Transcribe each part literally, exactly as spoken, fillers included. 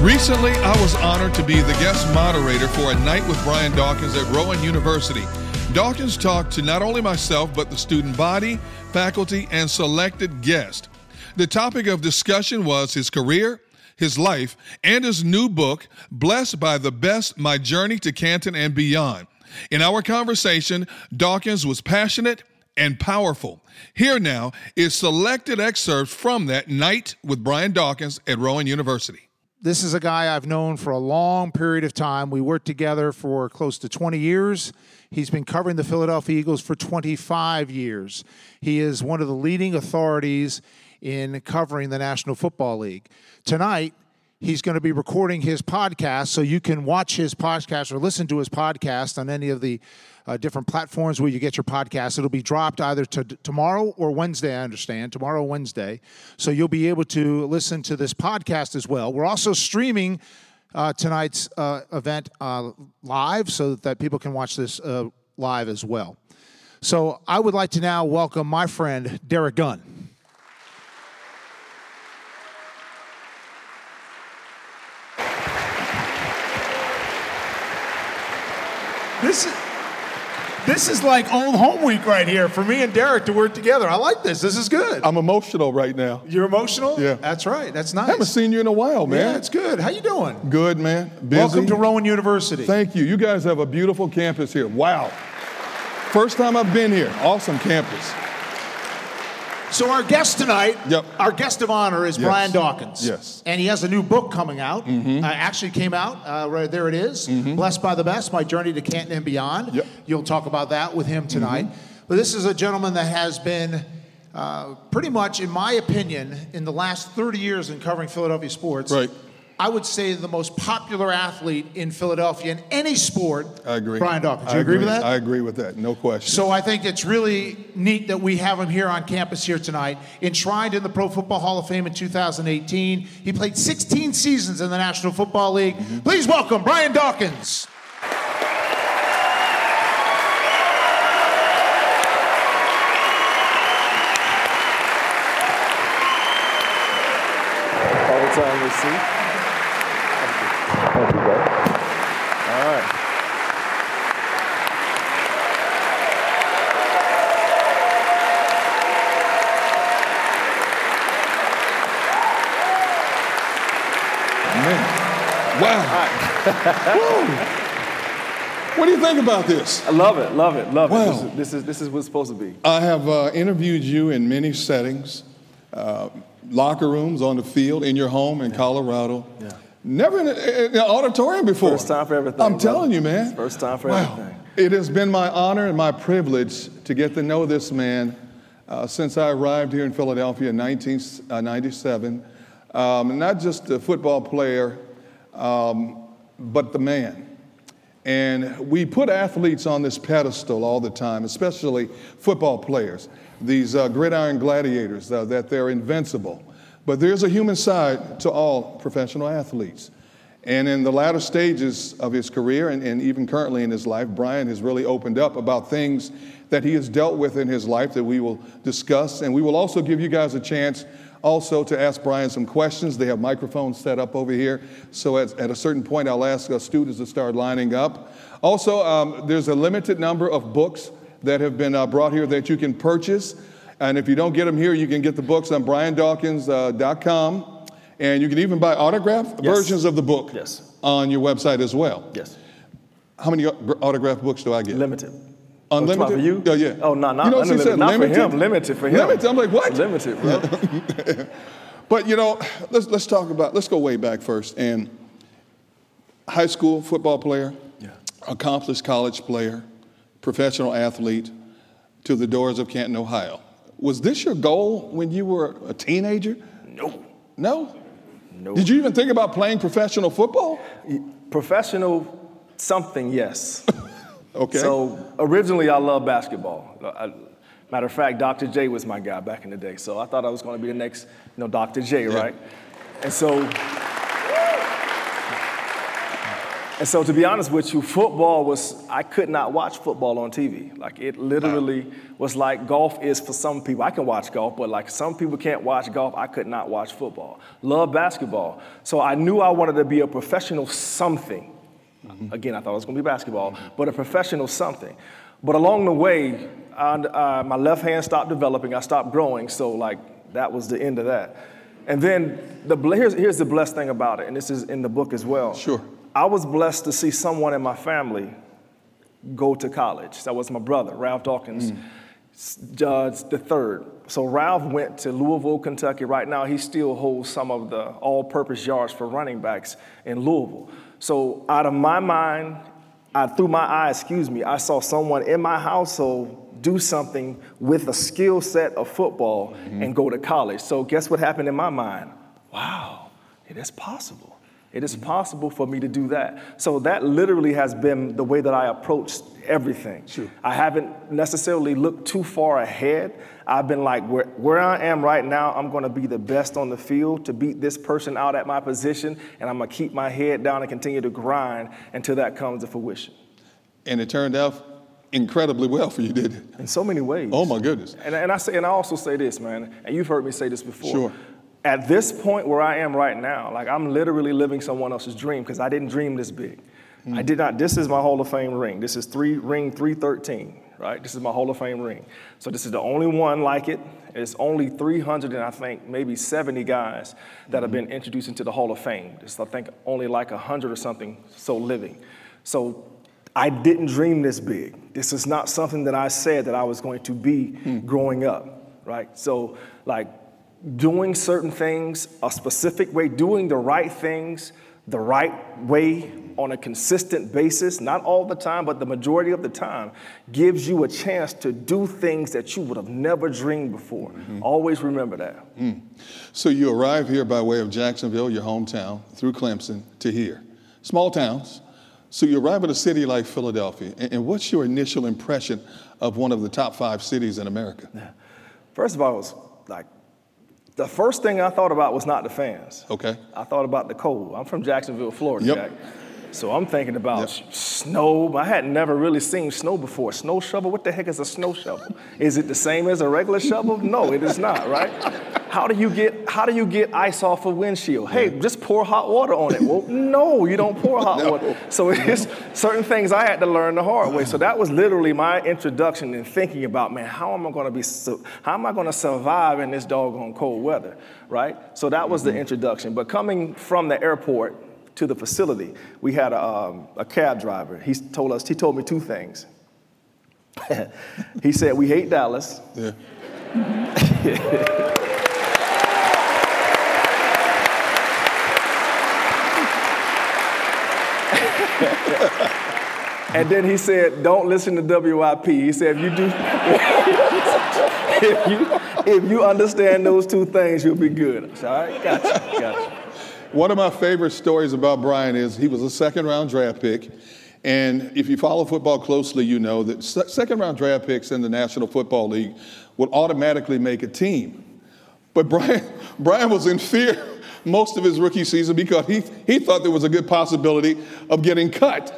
Recently, I was honored to be the guest moderator for A Night with Brian Dawkins at Rowan University. Dawkins talked to not only myself, but the student body, faculty, and selected guests. The topic of discussion was his career, his life, and his new book, Blessed by the Best, My Journey to Canton and Beyond. In our conversation, Dawkins was passionate and powerful. Here now is selected excerpts from that night with Brian Dawkins at Rowan University. This is a guy I've known for a long period of time. We worked together for close to twenty years. He's been covering the Philadelphia Eagles for twenty-five years. He is one of the leading authorities in covering the National Football League. Tonight, he's going to be recording his podcast, so you can watch his podcast or listen to his podcast on any of the uh, different platforms where you get your podcast. It'll be dropped either to tomorrow or Wednesday, I understand, tomorrow, Wednesday. So you'll be able to listen to this podcast as well. We're also streaming uh, tonight's uh, event uh, live so that people can watch this uh, live as well. So I would like to now welcome my friend, Derek Gunn. This is, this is like old home week right here for me and Derek to work together. I like this. This is good. I'm emotional right now. You're emotional? Yeah. That's right. That's nice. I haven't seen you in a while, man. Yeah, it's good. How you doing? Good, man. Busy. Welcome to Rowan University. Thank you. You guys have a beautiful campus here. Wow. First time I've been here. Awesome campus. So our guest tonight, yep. our guest of honor is yes. Brian Dawkins. Yes. And he has a new book coming out. Mm-hmm. Uh, actually came out. Uh, right there it is. Mm-hmm. Blessed by the Best, My Journey to Canton and Beyond. Yep. You'll talk about that with him tonight. Mm-hmm. But this is a gentleman that has been uh, pretty much, in my opinion, in the last thirty years in covering Philadelphia sports. Right. I would say the most popular athlete in Philadelphia in any sport. I agree. Brian Dawkins. Do you I agree with that? I agree with that. No question. So I think it's really neat that we have him here on campus here tonight. Enshrined in the Pro Football Hall of Fame in two thousand eighteen. He played sixteen seasons in the National Football League. Mm-hmm. Please welcome Brian Dawkins. All the time we see. Thank you, Dave. All right. Man. Wow. All right. Woo. What do you think about this? I love it, love it, love well, it. This is, this is, this is what's supposed to be. I have uh, interviewed you in many settings, uh, locker rooms, on the field, in your home in yeah. Colorado. Yeah. Never in an auditorium before. First time for everything. I'm brother. telling you, man. First time for wow. everything. It has been my honor and my privilege to get to know this man uh, since I arrived here in Philadelphia in nineteen ninety-seven. Um, not just a football player, um, but the man. And we put athletes on this pedestal all the time, especially football players, these uh, gridiron gladiators, uh, that they're invincible. But there's a human side to all professional athletes. And in the latter stages of his career, and, and even currently in his life, Brian has really opened up about things that he has dealt with in his life that we will discuss. And we will also give you guys a chance also to ask Brian some questions. They have microphones set up over here. So at, at a certain point, I'll ask uh, students to start lining up. Also, um, there's a limited number of books that have been uh, brought here that you can purchase. And if you don't get them here, you can get the books on brian dawkins dot com. Uh, and you can even buy autographed yes. versions of the book yes. on your website as well. Yes. How many autographed books do I get? Limited. Unlimited? For you? Oh, yeah. Oh, no, not, you know, unlimited. Said, not limited. for him. Limited for him. Limited. I'm like, what? Limited, bro. But, you know, let's, let's talk about, let's go way back first. And high school football player, yeah. accomplished college player, professional athlete to the doors of Canton, Ohio. Was this your goal when you were a teenager? No. No? No. Did you even think about playing professional football? Professional something, yes. Okay. So originally I loved basketball. I, matter of fact, Doctor J was my guy back in the day. So I thought I was going to be the next, you know, Doctor J, yeah. right? And so, and so to be honest with you, football was, I could not watch football on T V. Like it literally wow. was like golf is for some people. I can watch golf, but like some people can't watch golf. I could not watch football. Love basketball. So I knew I wanted to be a professional something. Mm-hmm. Again, I thought it was going to be basketball, mm-hmm. but a professional something. But along the way, I, uh, my left hand stopped developing. I stopped growing. So like that was the end of that. And then the, here's, here's the blessed thing about it. And this is in the book as well. Sure. I was blessed to see someone in my family go to college. That was my brother, Ralph Dawkins, mm. uh, the third. So Ralph went to Louisville, Kentucky. Right now, he still holds some of the all-purpose yards for running backs in Louisville. So out of my mind, I, through my eye, excuse me, I saw someone in my household do something with a skill set of football mm. and go to college. So guess what happened in my mind? Wow, it is possible. It is possible for me to do that. So that literally has been the way that I approached everything. Sure. I haven't necessarily looked too far ahead. I've been like, where, where I am right now, I'm going to be the best on the field to beat this person out at my position, and I'm going to keep my head down and continue to grind until that comes to fruition. And it turned out incredibly well for you, did it? In so many ways. Oh, my goodness. And, and, I, say, and I also say this, man, and you've heard me say this before. Sure. At this point where I am right now, like I'm literally living someone else's dream because I didn't dream this big. Mm. I did not, this is my Hall of Fame ring. This is three ring three thirteen, right? This is my Hall of Fame ring. So this is the only one like it. It's only three hundred and I think maybe seventy guys that mm. have been introduced into the Hall of Fame. It's I think only like one hundred or something so living. So I didn't dream this big. This is not something that I said that I was going to be mm. growing up, right? So like, doing certain things a specific way, doing the right things the right way on a consistent basis, not all the time, but the majority of the time, gives you a chance to do things that you would have never dreamed before. Mm-hmm. Always remember that. Mm. So you arrive here by way of Jacksonville, your hometown, through Clemson to here. Small towns. So you arrive at a city like Philadelphia, and what's your initial impression of one of the top five cities in America? Yeah. First of all, it was like, the first thing I thought about was not the fans. Okay. I thought about the cold. I'm from Jacksonville, Florida, yep. Jack. So I'm thinking about yep. snow. I had never really seen snow before. Snow shovel? What the heck is a snow shovel? Is it the same as a regular shovel? No, it is not, right? How do you get how do you get ice off a windshield? Hey, just pour hot water on it. Well, no, you don't pour hot no. water. So it's certain things I had to learn the hard way. So that was literally my introduction in thinking about, man, how am I going to be how am I going to survive in this doggone cold weather, right? So that was the introduction. But coming from the airport, to the facility, we had a, um, a cab driver. He told us, he told me two things. He said, we hate Dallas. Yeah. And then he said, don't listen to W I P. He said, if you do, if you, if you understand those two things, you'll be good. All right, gotcha, gotcha. One of my favorite stories about Brian is he was a second round draft pick. And if you follow football closely, you know that second round draft picks in the National Football League will automatically make a team. But Brian, Brian was in fear most of his rookie season because he, he thought there was a good possibility of getting cut.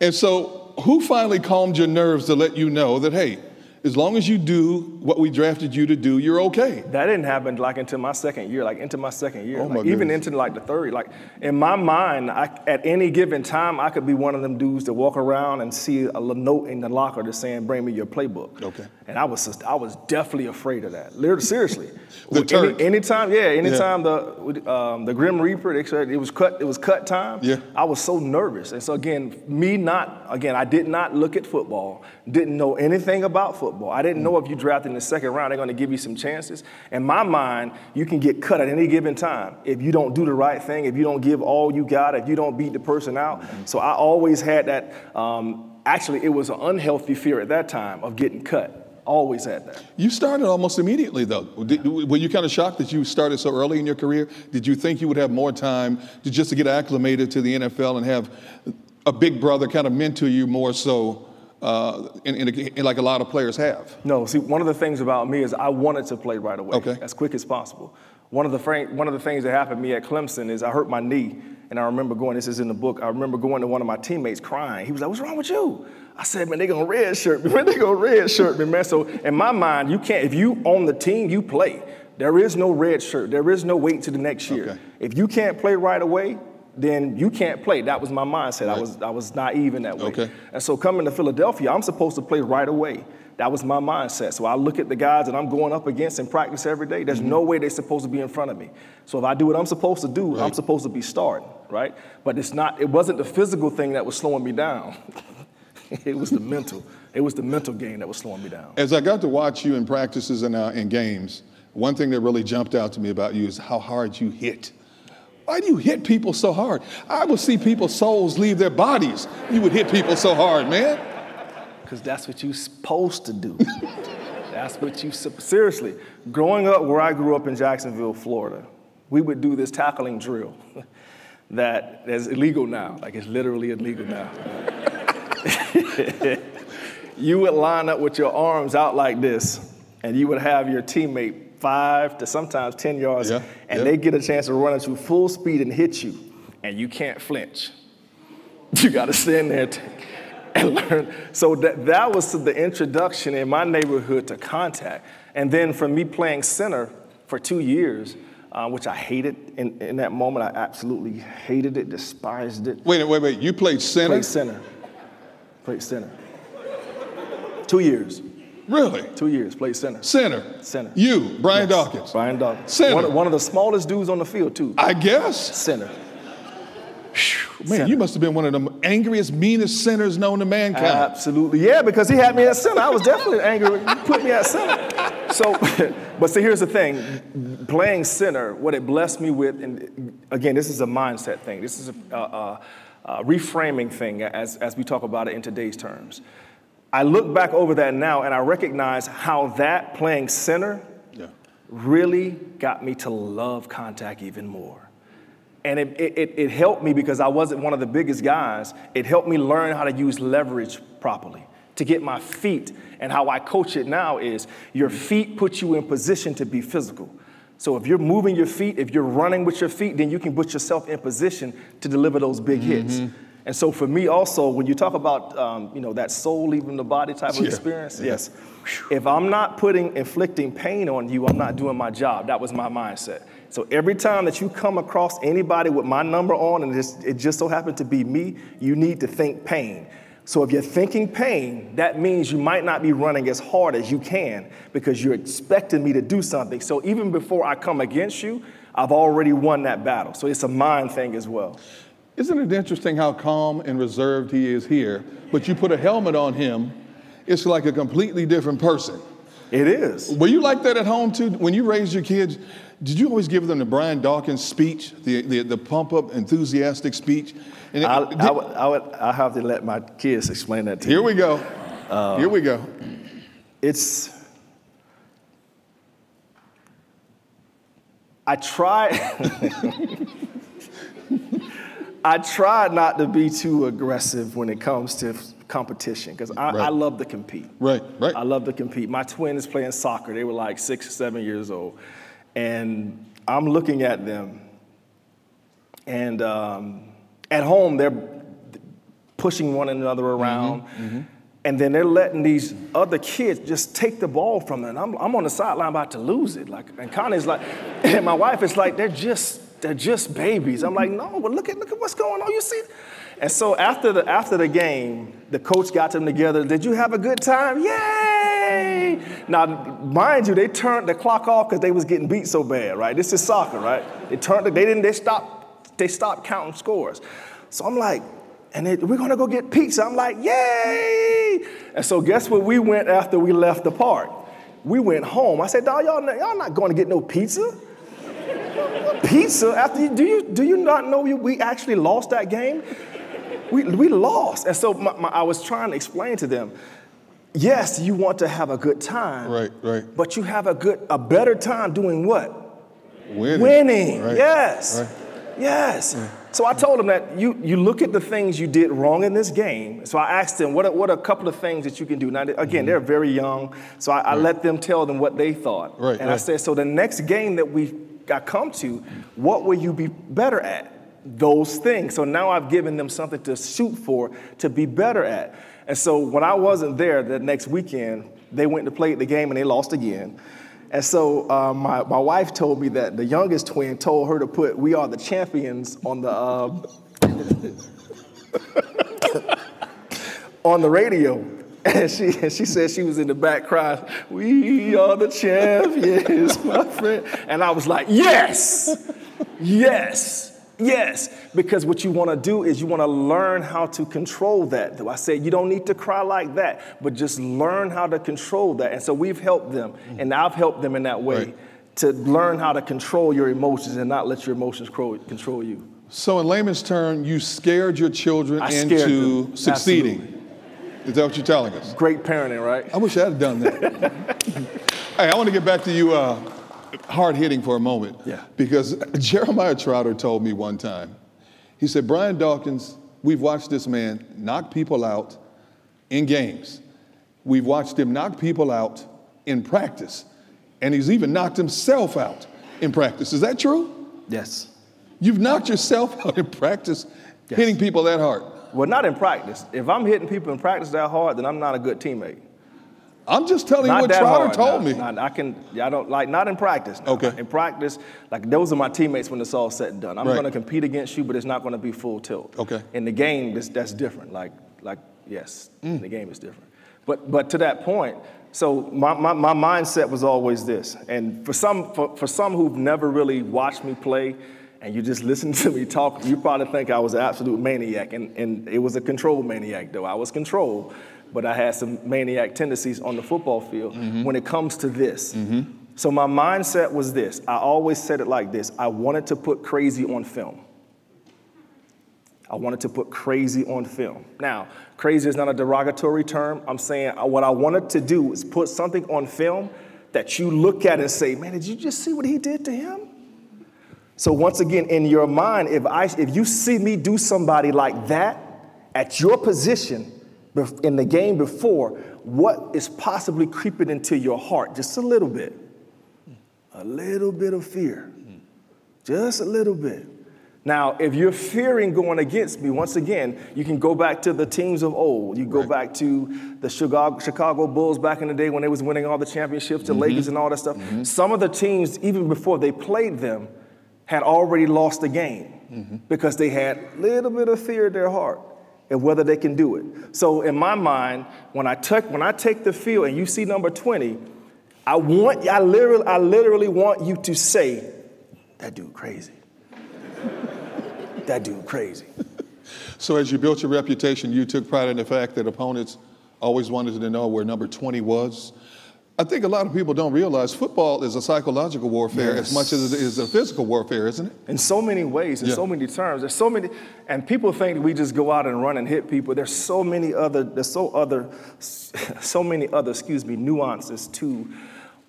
And so who finally calmed your nerves to let you know that, hey, as long as you do what we drafted you to do, you're okay? That didn't happen like until my second year, like into my second year, oh my like, even into like the third. Like in my mind, I, at any given time, I could be one of them dudes that walk around and see a note in the locker that's saying, "Bring me your playbook." Okay. And I was just, I was definitely afraid of that. Literally, seriously. the turk. Any, anytime, yeah, anytime yeah. the um, the Grim Reaper, they said it was cut, it was cut time. Yeah. I was so nervous, and so again, me not again, I did not look at football, didn't know anything about football. I didn't know if you drafted in the second round, they're going to give you some chances. In my mind, you can get cut at any given time if you don't do the right thing, if you don't give all you got, if you don't beat the person out. So I always had that. Um, actually, it was an unhealthy fear at that time of getting cut. Always had that. You started almost immediately, though. Did, were you kind of shocked that you started so early in your career? Did you think you would have more time to just to get acclimated to the N F L and have a big brother kind of mentor you more so? Uh, in, in, in like a lot of players have. No, see, one of the things about me is I wanted to play right away, okay. as quick as possible. One of the one of the things that happened to me at Clemson is I hurt my knee, and I remember going, this is in the book, I remember going to one of my teammates crying. He was like, "What's wrong with you?" I said, "Man, they're going to redshirt me, man, they're going to redshirt me, man." So in my mind, you can't, if you on the team, you play. There is no redshirt, there is no wait to the next year. Okay. If you can't play right away, then you can't play. That was my mindset. Right. I was I was naive in that way. Okay. And so coming to Philadelphia, I'm supposed to play right away. That was my mindset. So I look at the guys that I'm going up against in practice every day. There's mm-hmm. no way they're supposed to be in front of me. So if I do what I'm supposed to do, right. I'm supposed to be starting, right? But it's not. It wasn't the physical thing that was slowing me down. It was the mental. It was the mental game that was slowing me down. As I got to watch you in practices and uh, in games, one thing that really jumped out to me about you is how hard you hit. Why do you hit people so hard? I would see people's souls leave their bodies. You would hit people so hard, man. Because that's what you're supposed to do. That's what you, seriously. Growing up where I grew up in Jacksonville, Florida, we would do this tackling drill that is illegal now. Like, it's literally illegal now. You would line up with your arms out like this, and you would have your teammate five to sometimes ten yards, yeah, and yeah. they get a chance to run at you full speed and hit you, and you can't flinch. You got to stand there and, and learn. So that, that was the introduction in my neighborhood to contact. And then from me playing center for two years, uh, which I hated in, in that moment, I absolutely hated it, despised it. Wait, wait, wait, you played center? Played center. Played center. Two years. Really? Two years, played center. Center. Center. You, Brian yes. Dawkins. Brian Dawkins. Center. One, one of the smallest dudes on the field, too. I guess. Center. Whew, man, center. You must have been one of the angriest, meanest centers known to mankind. Absolutely. Yeah, because he had me at center. I was definitely angry. He put me at center. So, but see, here's the thing. Playing center, what it blessed me with, and again, this is a mindset thing. This is a, a, a reframing thing as, as we talk about it in today's terms. I look back over that now, and I recognize how that playing center yeah. really got me to love contact even more. And it, it, it helped me because I wasn't one of the biggest guys. It helped me learn how to use leverage properly to get my feet. And how I coach it now is your feet put you in position to be physical. So if you're moving your feet, if you're running with your feet, then you can put yourself in position to deliver those big hits. Mm-hmm. And so for me also, when you talk about um, you know, that soul leaving the body type of yeah. experience, yeah. yes. If I'm not putting inflicting pain on you, I'm not doing my job. That was my mindset. So every time that you come across anybody with my number on and it just so happened to be me, you need to think pain. So if you're thinking pain, that means you might not be running as hard as you can because you're expecting me to do something. So even before I come against you, I've already won that battle. So it's a mind thing as well. Isn't it interesting how calm and reserved he is here? But you put a helmet on him, it's like a completely different person. It is. Were you like that at home too? When you raised your kids, did you always give them the Brian Dawkins speech, the, the, the pump-up enthusiastic speech? And it, I, did, I, would, I would I have to let my kids explain that to you. Here we go. Uh, here we go. It's... I try... I try not to be too aggressive when it comes to competition because I, right. I love to compete. Right, right. I love to compete. My twin is playing soccer. They were like six or seven years old. And I'm looking at them. And um, at home, they're pushing one another around. Mm-hmm, mm-hmm. And then they're letting these other kids just take the ball from them. And I'm, I'm on the sideline about to lose it. Like, and Connie's like, and my wife is like, they're just... They're just babies. I'm like, no, but look at look at what's going on. You see? And so after the after the game, the coach got them together. Did you have a good time? Yay! Now, mind you, they turned the clock off because they was getting beat so bad, right? This is soccer, right? They turned. The, they didn't. They stopped. They stopped counting scores. So I'm like, and they, we're gonna go get pizza. I'm like, yay! And so guess what? We went after we left the park. We went home. I said, dawg, y'all y'all not going to get no pizza. Pizza? After you, do you do you not know we, we actually lost that game? We we lost, and so my, my, I was trying to explain to them. Yes, you want to have a good time, right? Right. But you have a good a better time doing what? Winning. Winning. Right. Yes. Right. Yes. Yeah. So I told them that you you look at the things you did wrong in this game. So I asked them, what are, what are a couple of things that you can do? Now, again, mm-hmm. they're very young, so I, right. I let them tell them what they thought. Right. And right. I said, so the next game that we I come to, what will you be better at? Those things. So now I've given them something to shoot for, to be better at. And so when I wasn't there the next weekend, they went to play the game and they lost again. And so uh, my, my wife told me that the youngest twin told her to put "We Are the Champions" on the uh, on the radio. And she, and she said she was in the back crying, "We are the champions, my friend." And I was like, yes, yes, yes. Because what you want to do is you want to learn how to control that. I said, you don't need to cry like that, but just learn how to control that. And so we've helped them, and I've helped them in that way, right, to learn how to control your emotions and not let your emotions control you. So in layman's term, you scared your children I into succeeding. Absolutely. Is that what you're telling us? Great parenting, right? I wish I had done that. Hey, I want to get back to you uh, hard-hitting for a moment. Yeah. Because Jeremiah Trotter told me one time, he said, Brian Dawkins, we've watched this man knock people out in games. We've watched him knock people out in practice. And he's even knocked himself out in practice. Is that true? Yes. You've knocked yourself out in practice, yes, hitting people that hard. Well, not in practice. If I'm hitting people in practice that hard, then I'm not a good teammate. I'm just telling not you what Trotter told no, me. Not, I can, I don't like, not in practice. No. Okay. In practice, like those are my teammates when it's all said and done. I'm right. going to compete against you, but it's not going to be full tilt. Okay. In the game, that's, that's different. Like, like yes, mm. the game is different. But, but to that point, so my, my, my mindset was always this. And for some, for, for some who've never really watched me play, and you just listen to me talk, you probably think I was an absolute maniac. And, and it was a controlled maniac, though. I was controlled, but I had some maniac tendencies on the football field mm-hmm. when it comes to this. Mm-hmm. So my mindset was this. I always said it like this. I wanted to put crazy on film. I wanted to put crazy on film. Now, crazy is not a derogatory term. I'm saying what I wanted to do is put something on film that you look at and say, man, did you just see what he did to him? So once again, in your mind, if I, if you see me do somebody like that at your position in the game before, what is possibly creeping into your heart? Just a little bit. A little bit of fear. Just a little bit. Now, if you're fearing going against me, once again, you can go back to the teams of old. You go right. back to the Chicago Bulls back in the day when they was winning all the championships, the mm-hmm. Lakers and all that stuff. Mm-hmm. Some of the teams, even before they played them, had already lost the game mm-hmm. because they had a little bit of fear in their heart and whether they can do it. So in my mind, when I take, when I take the field and you see number twenty, I want, I literally, I literally want you to say, that dude crazy. that dude crazy. So as you built your reputation, you took pride in the fact that opponents always wanted to know where number twenty was. I think a lot of people don't realize football is a psychological warfare yes. as much as it is a physical warfare, isn't it? In so many ways, in yeah. so many terms. There's so many, and people think we just go out and run and hit people. There's so many other, there's so other, so many other, excuse me, nuances to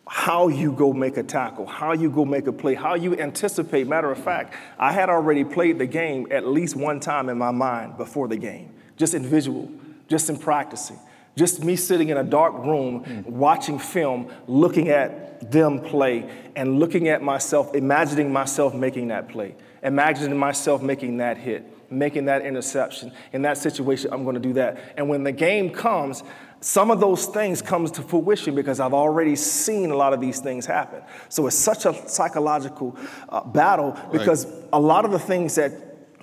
how you go make a tackle, how you go make a play, how you anticipate. Matter of fact, I had already played the game at least one time in my mind before the game, just in visual, just in practicing. Just me sitting in a dark room, mm. watching film, looking at them play, and looking at myself, imagining myself making that play, imagining myself making that hit, making that interception. In that situation, I'm going to do that. And when the game comes, some of those things comes to fruition because I've already seen a lot of these things happen. So it's such a psychological uh, battle because right. a lot of the things that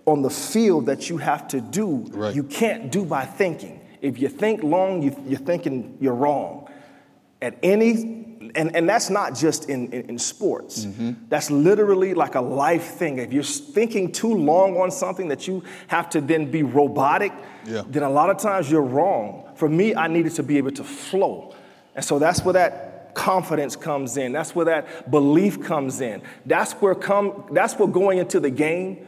on the field that you have to do, right. you can't do by thinking. If you think long, you, you're thinking you're wrong. At any, and, and that's not just in, in, in sports. Mm-hmm. That's literally like a life thing. If you're thinking too long on something that you have to then be robotic, yeah. then a lot of times you're wrong. For me, I needed to be able to flow. And so that's where that confidence comes in. That's where that belief comes in. That's where come, that's where going into the game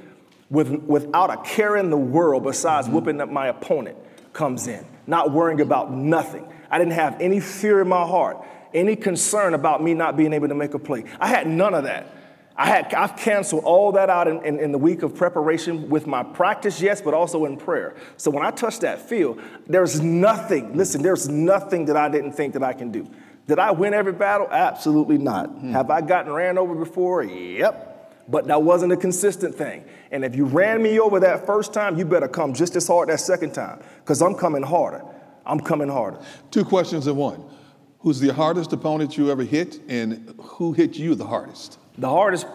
with, without a care in the world besides mm-hmm. whooping up my opponent comes in, not worrying about nothing. I didn't have any fear in my heart, any concern about me not being able to make a play. I had none of that. I had, I've canceled all that out in, in, in the week of preparation with my practice, yes, but also in prayer. So when I touched that field, there's nothing, listen, there's nothing that I didn't think that I can do. Did I win every battle? Absolutely not. Hmm. Have I gotten ran over before? Yep. But that wasn't a consistent thing. And if you ran me over that first time, you better come just as hard that second time, because I'm coming harder. I'm coming harder. Two questions in one. Who's the hardest opponent you ever hit, and who hit you the hardest? The hardest,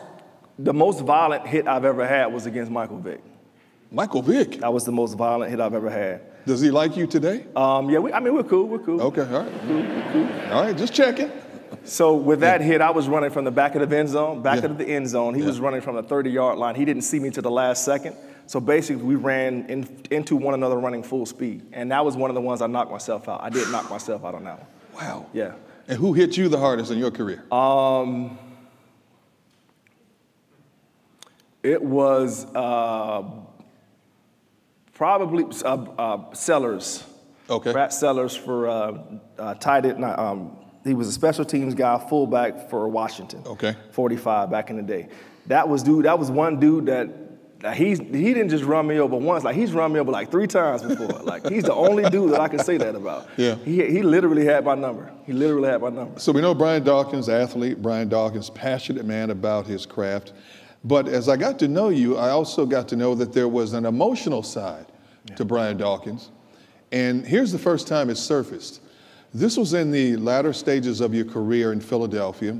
the most violent hit I've ever had was against Michael Vick. Michael Vick? That was the most violent hit I've ever had. Does he like you today? Um, yeah, we, I mean, we're cool, we're cool. Okay, all right. We're cool, we're cool. All right, just checking. So with that hit, I was running from the back of the end zone, back yeah. of the end zone. He yeah. was running from the thirty-yard line. He didn't see me to the last second. So basically, we ran in, into one another running full speed. And that was one of the ones I knocked myself out. I did knock myself out on that one. Wow. Yeah. And who hit you the hardest in your career? Um, it was uh, probably uh, uh, Sellers. Okay. Brad Sellers for uh, uh, tight end. Um, He was a special teams guy, fullback for Washington. Okay. forty-five back in the day. That was dude. That was one dude that, that he's, he didn't just run me over once. Like, he's run me over like three times before. Like, he's the only dude that I can say that about. Yeah. He, he literally had my number. He literally had my number. So we know Brian Dawkins, athlete, Brian Dawkins, passionate man about his craft. But as I got to know you, I also got to know that there was an emotional side yeah. to Brian Dawkins. And here's the first time it surfaced. This was in the latter stages of your career in Philadelphia,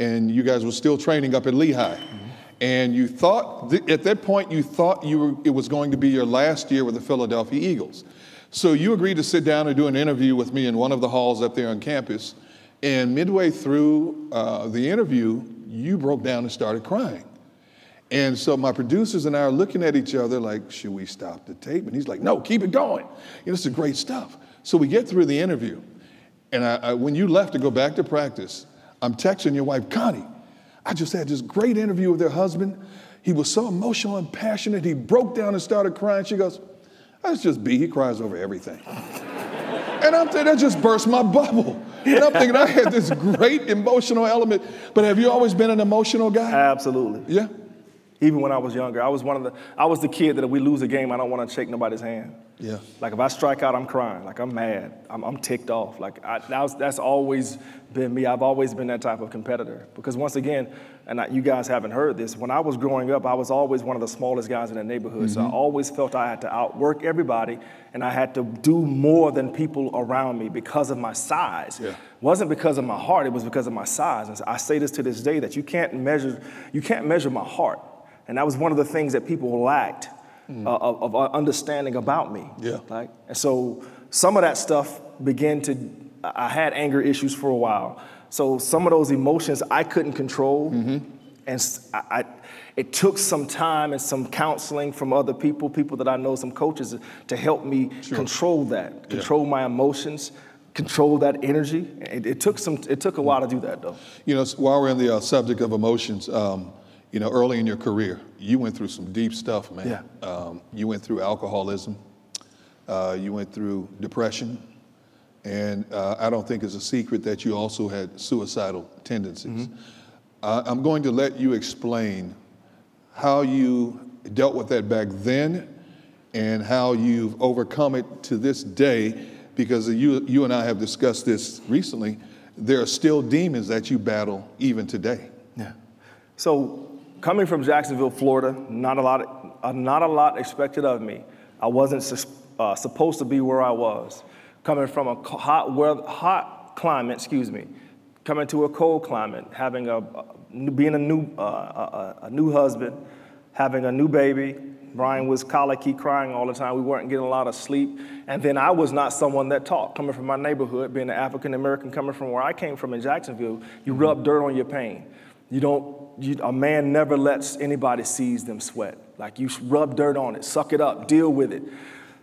and you guys were still training up at Lehigh. Mm-hmm. And you thought, th- at that point, you thought you were, it was going to be your last year with the Philadelphia Eagles. So you agreed to sit down and do an interview with me in one of the halls up there on campus. And midway through uh, the interview, you broke down and started crying. And so my producers and I are looking at each other like, should we stop the tape? And he's like, no, keep it going. You know, this is great stuff. So we get through the interview. And I, I, when you left to go back to practice, I'm texting your wife, Connie. I just had this great interview with her husband. He was so emotional and passionate. He broke down and started crying. She goes, that's just B. He cries over everything. And I'm thinking, that just burst my bubble. And I'm thinking, I had this great emotional element. But have you always been an emotional guy? Absolutely. Yeah? Even when I was younger, I was one of the, I was the kid that if we lose a game, I don't want to shake nobody's hand. Yeah. Like, if I strike out, I'm crying. Like, I'm mad. I'm, I'm ticked off. Like, I, that was, that's always been me. I've always been that type of competitor. Because once again, and I, you guys haven't heard this, when I was growing up, I was always one of the smallest guys in the neighborhood. Mm-hmm. So I always felt I had to outwork everybody, and I had to do more than people around me because of my size. Yeah. It wasn't because of my heart. It was because of my size. And so I say this to this day, that you can't measure, you can't measure my heart. And that was one of the things that people lacked mm. uh, of, of understanding about me. Yeah. Like, and so some of that stuff began to, I had anger issues for a while. So some of those emotions I couldn't control. Mm-hmm. And I, it took some time and some counseling from other people, people that I know, some coaches, to help me sure. control that, control yeah. my emotions, control that energy. It, it took some. It took a while to do that, though. You know, while we're on the uh, subject of emotions, um, you know, early in your career, you went through some deep stuff, man. Yeah. Um, you went through alcoholism. Uh, you went through depression. And uh, I don't think it's a secret that you also had suicidal tendencies. Mm-hmm. Uh, I'm going to let you explain how you dealt with that back then and how you've overcome it to this day, because you, you and I have discussed this recently. There are still demons that you battle even today. Yeah. So coming from Jacksonville, Florida, not a lot, uh, not a lot expected of me. I wasn't su- uh, supposed to be where I was. Coming from a hot, weather, hot climate, excuse me, coming to a cold climate, having a, being a new, uh, a, a new husband, having a new baby. Brian was colicky, crying all the time. We weren't getting a lot of sleep. And then I was not someone that talked. Coming from my neighborhood, being an African American, coming from where I came from in Jacksonville, you rub dirt on your pain. You don't. You, a man never lets anybody sees them sweat. Like, you rub dirt on it, suck it up, deal with it.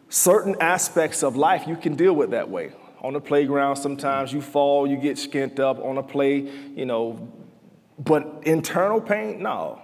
Certain aspects of life you can deal with that way. On the playground, sometimes you fall, you get skint up on a play, you know. But internal pain, no.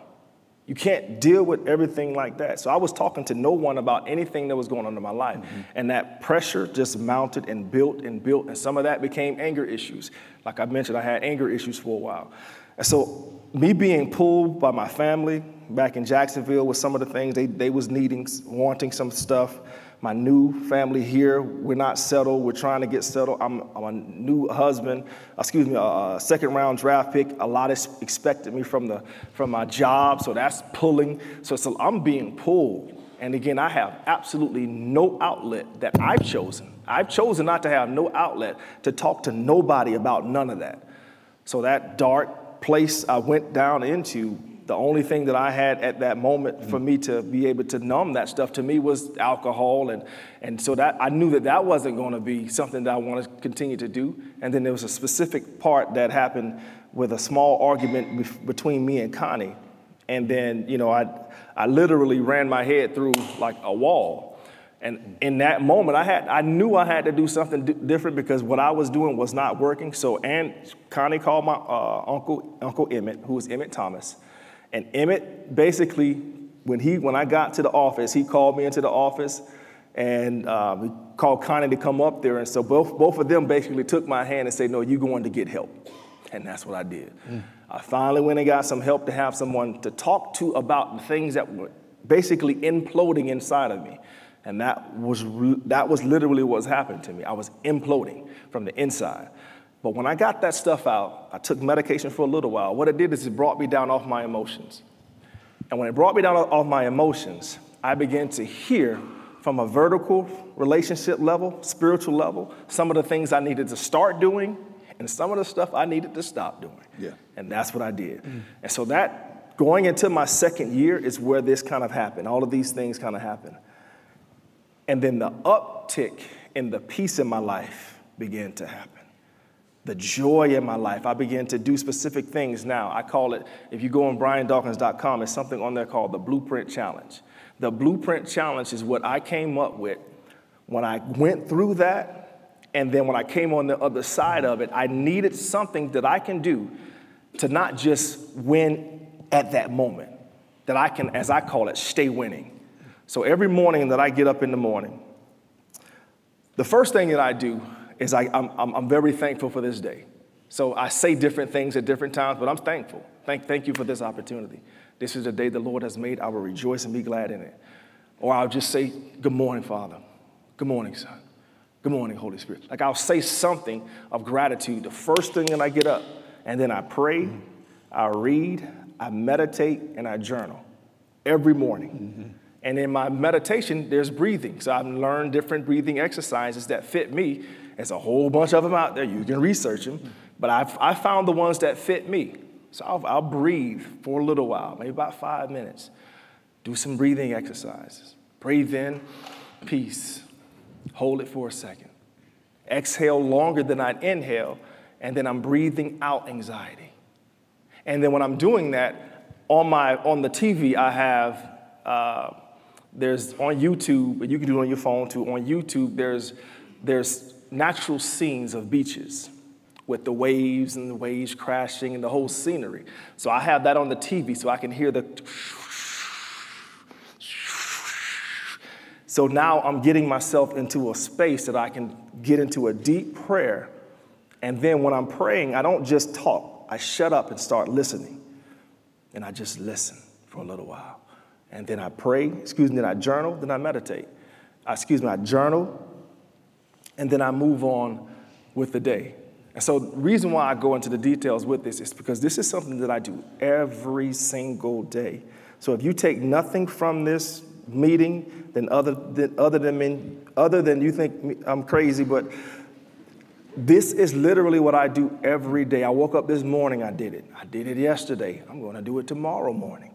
You can't deal with everything like that. So I was talking to no one about anything that was going on in my life. Mm-hmm. And that pressure just mounted and built and built. And some of that became anger issues. Like I mentioned, I had anger issues for a while. And so me being pulled by my family back in Jacksonville with some of the things they, they was needing, wanting some stuff. My new family here, we're not settled. We're trying to get settled. I'm, I'm a new husband, excuse me, a second round draft pick. A lot is expected me from the from my job, so that's pulling. So, so I'm being pulled. And again, I have absolutely no outlet that I've chosen. I've chosen not to have no outlet to talk to nobody about none of that. So that dark place I went down into, the only thing that I had at that moment for me to be able to numb that stuff to me was alcohol. And, and so that I knew that that wasn't going to be something that I wanted to continue to do. And then there was a specific part that happened with a small argument bef- between me and Connie. And then, you know, I, I literally ran my head through like a wall. And in that moment, I had I knew I had to do something d- different because what I was doing was not working. So and Connie called my uh, uncle, Uncle Emmett, who was Emmett Thomas. And Emmett, basically, when he when I got to the office, he called me into the office and uh, we called Connie to come up there. And so both both of them basically took my hand and said, no, you're going to get help. And that's what I did. Mm. I finally went and got some help to have someone to talk to about the things that were basically imploding inside of me. And that was re- that was literally what's happened to me. I was imploding from the inside. But when I got that stuff out, I took medication for a little while. What it did is it brought me down off my emotions. And when it brought me down off my emotions, I began to hear from a vertical relationship level, spiritual level, some of the things I needed to start doing and some of the stuff I needed to stop doing. Yeah. And that's what I did. Mm-hmm. And so that, going into my second year is where this kind of happened. All of these things kind of happened. And then the uptick in the peace in my life began to happen. The joy in my life. I began to do specific things now. I call it, if you go on brian dawkins dot com, it's something on there called the Blueprint Challenge. The Blueprint Challenge is what I came up with when I went through that, and then when I came on the other side of it, I needed something that I can do to not just win at that moment, that I can, as I call it, stay winning. So every morning that I get up in the morning, the first thing that I do is I, I'm, I'm very thankful for this day. So I say different things at different times, but I'm thankful. Thank, thank you for this opportunity. This is the day the Lord has made. I will rejoice and be glad in it. Or I'll just say, good morning, Father. Good morning, Son. Good morning, Holy Spirit. Like, I'll say something of gratitude the first thing that I get up, and then I pray, mm-hmm. I read, I meditate, and I journal every morning. Mm-hmm. And in my meditation, there's breathing. So I've learned different breathing exercises that fit me. There's a whole bunch of them out there. You can research them. But I've, I found the ones that fit me. So I'll, I'll breathe for a little while, maybe about five minutes. Do some breathing exercises. Breathe in, peace. Hold it for a second. Exhale longer than I'd inhale, and then I'm breathing out anxiety. And then when I'm doing that, on my on the T V, I have uh, there's on YouTube, and you can do it on your phone too. On YouTube, there's there's natural scenes of beaches with the waves and the waves crashing and the whole scenery. So I have that on the T V, so I can hear the. So now I'm getting myself into a space that I can get into a deep prayer. And then when I'm praying, I don't just talk. I shut up and start listening. And I just listen for a little while. And then I pray, excuse me, then I journal, then I meditate. I, excuse me, I journal, and then I move on with the day. And so the reason why I go into the details with this is because this is something that I do every single day. So if you take nothing from this meeting, then other than other than me, other than you think I'm crazy, but this is literally what I do every day. I woke up this morning, I did it. I did it yesterday. I'm going to do it tomorrow morning.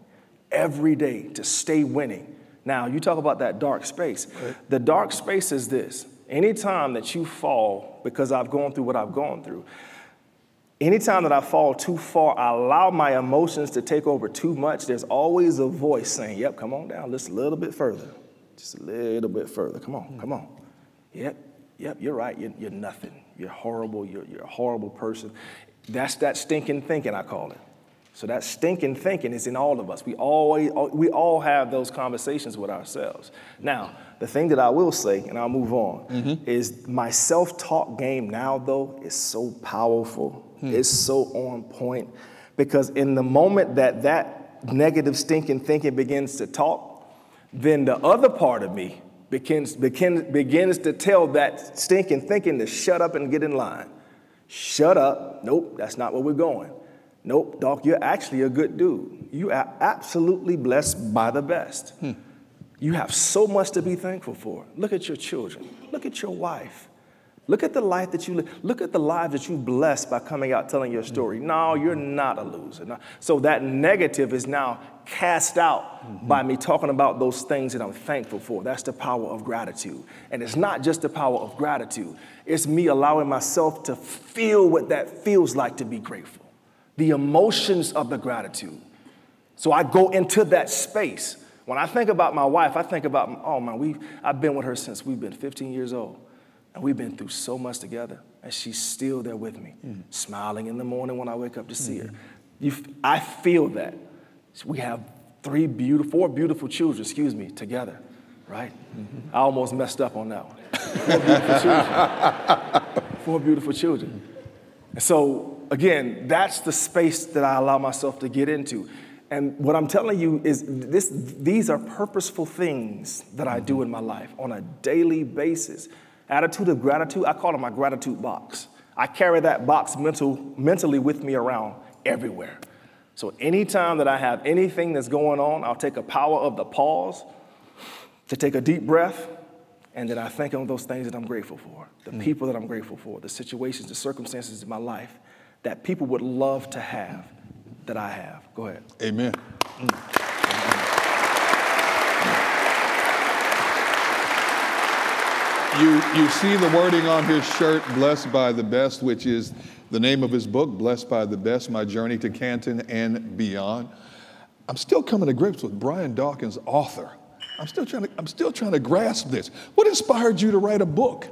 Every day to stay winning. Now, you talk about that dark space. Right. The dark space is this. Anytime that you fall, because I've gone through what I've gone through, anytime that I fall too far, I allow my emotions to take over too much, there's always a voice saying, yep, come on down, just a little bit further. Just a little bit further. Come on, come on. Yep, yep, you're right. You're, you're nothing. You're horrible. You're, you're a horrible person. That's that stinking thinking, I call it. So that stinking thinking is in all of us. We always, we all have those conversations with ourselves. Now, the thing that I will say, and I'll move on, mm-hmm. is my self-talk game now, though, is so powerful. Hmm. It's so on point, because in the moment that that negative stinking thinking begins to talk, then the other part of me begins, begin, begins to tell that stinking thinking to shut up and get in line. Shut up. Nope, that's not where we're going. Nope, Doc, you're actually a good dude. You are absolutely blessed by the best. Hmm. You have so much to be thankful for. Look at your children. Look at your wife. Look at the life that you live. Look at the lives that you blessed by coming out telling your story. No, you're not a loser. No. So that negative is now cast out mm-hmm. by me talking about those things that I'm thankful for. That's the power of gratitude. And it's not just the power of gratitude. It's me allowing myself to feel what that feels like to be grateful. The emotions of the gratitude. So I go into that space. When I think about my wife, I think about, oh man, we've, I've been with her since we've been fifteen years old. And we've been through so much together, and she's still there with me, mm-hmm. smiling in the morning when I wake up to see mm-hmm. her. You f- I feel that. We have three beautiful, four beautiful children, excuse me, together, right? Mm-hmm. I almost messed up on that one. Four beautiful children. Four beautiful children. Mm-hmm. And so, again, that's the space that I allow myself to get into. And what I'm telling you is this: these are purposeful things that I mm-hmm. do in my life on a daily basis. Attitude of gratitude, I call it my gratitude box. I carry that box mental, mentally with me around everywhere. So anytime that I have anything that's going on, I'll take a power of the pause to take a deep breath, and then I think on those things that I'm grateful for, the mm. people that I'm grateful for, the situations, the circumstances in my life that people would love to have that I have. Go ahead. Amen. Mm. You, you see the wording on his shirt, Blessed by the Best, which is the name of his book, Blessed by the Best, My Journey to Canton and Beyond. I'm still coming to grips with Brian Dawkins, author. I'm still trying to, I'm still trying to grasp this. What inspired you to write a book?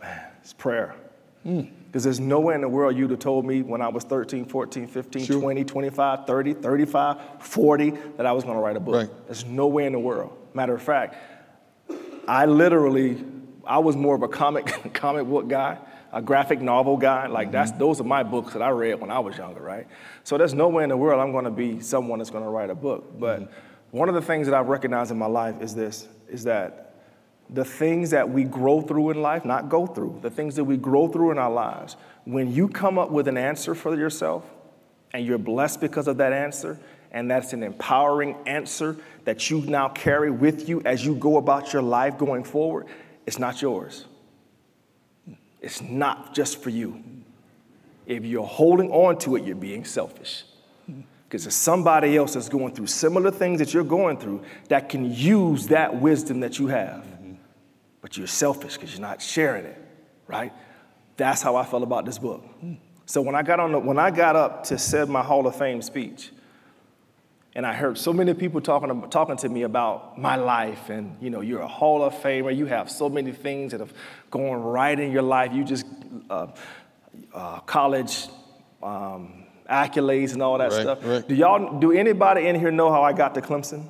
Man, it's prayer. Because mm. there's nowhere in the world you'd have told me when I was thirteen, fourteen, fifteen, sure. twenty, twenty-five, thirty, thirty-five, forty that I was going to write a book. Right. There's nowhere in the world. Matter of fact, I literally... I was more of a comic comic book guy, a graphic novel guy. Like that's those are my books that I read when I was younger, right? So there's no way in the world I'm going to be someone that's going to write a book. But mm-hmm. one of the things that I've recognized in my life is this, is that the things that we grow through in life, not go through, the things that we grow through in our lives, when you come up with an answer for yourself and you're blessed because of that answer, and that's an empowering answer that you now carry with you as you go about your life going forward, it's not yours. It's not just for you. If you're holding on to it, you're being selfish. Because there's somebody else that's going through similar things that you're going through that can use that wisdom that you have. Mm-hmm. But you're selfish because you're not sharing it, right? That's how I felt about this book. Mm. So when I got on the, when I got up to said my Hall of Fame speech, And I heard so many people talking, talking to me about my life and, you know, you're a Hall of Famer. You have so many things that have gone right in your life. You just uh, uh, college um, accolades and all that right, stuff. Right. Do y'all, do anybody in here know how I got to Clemson?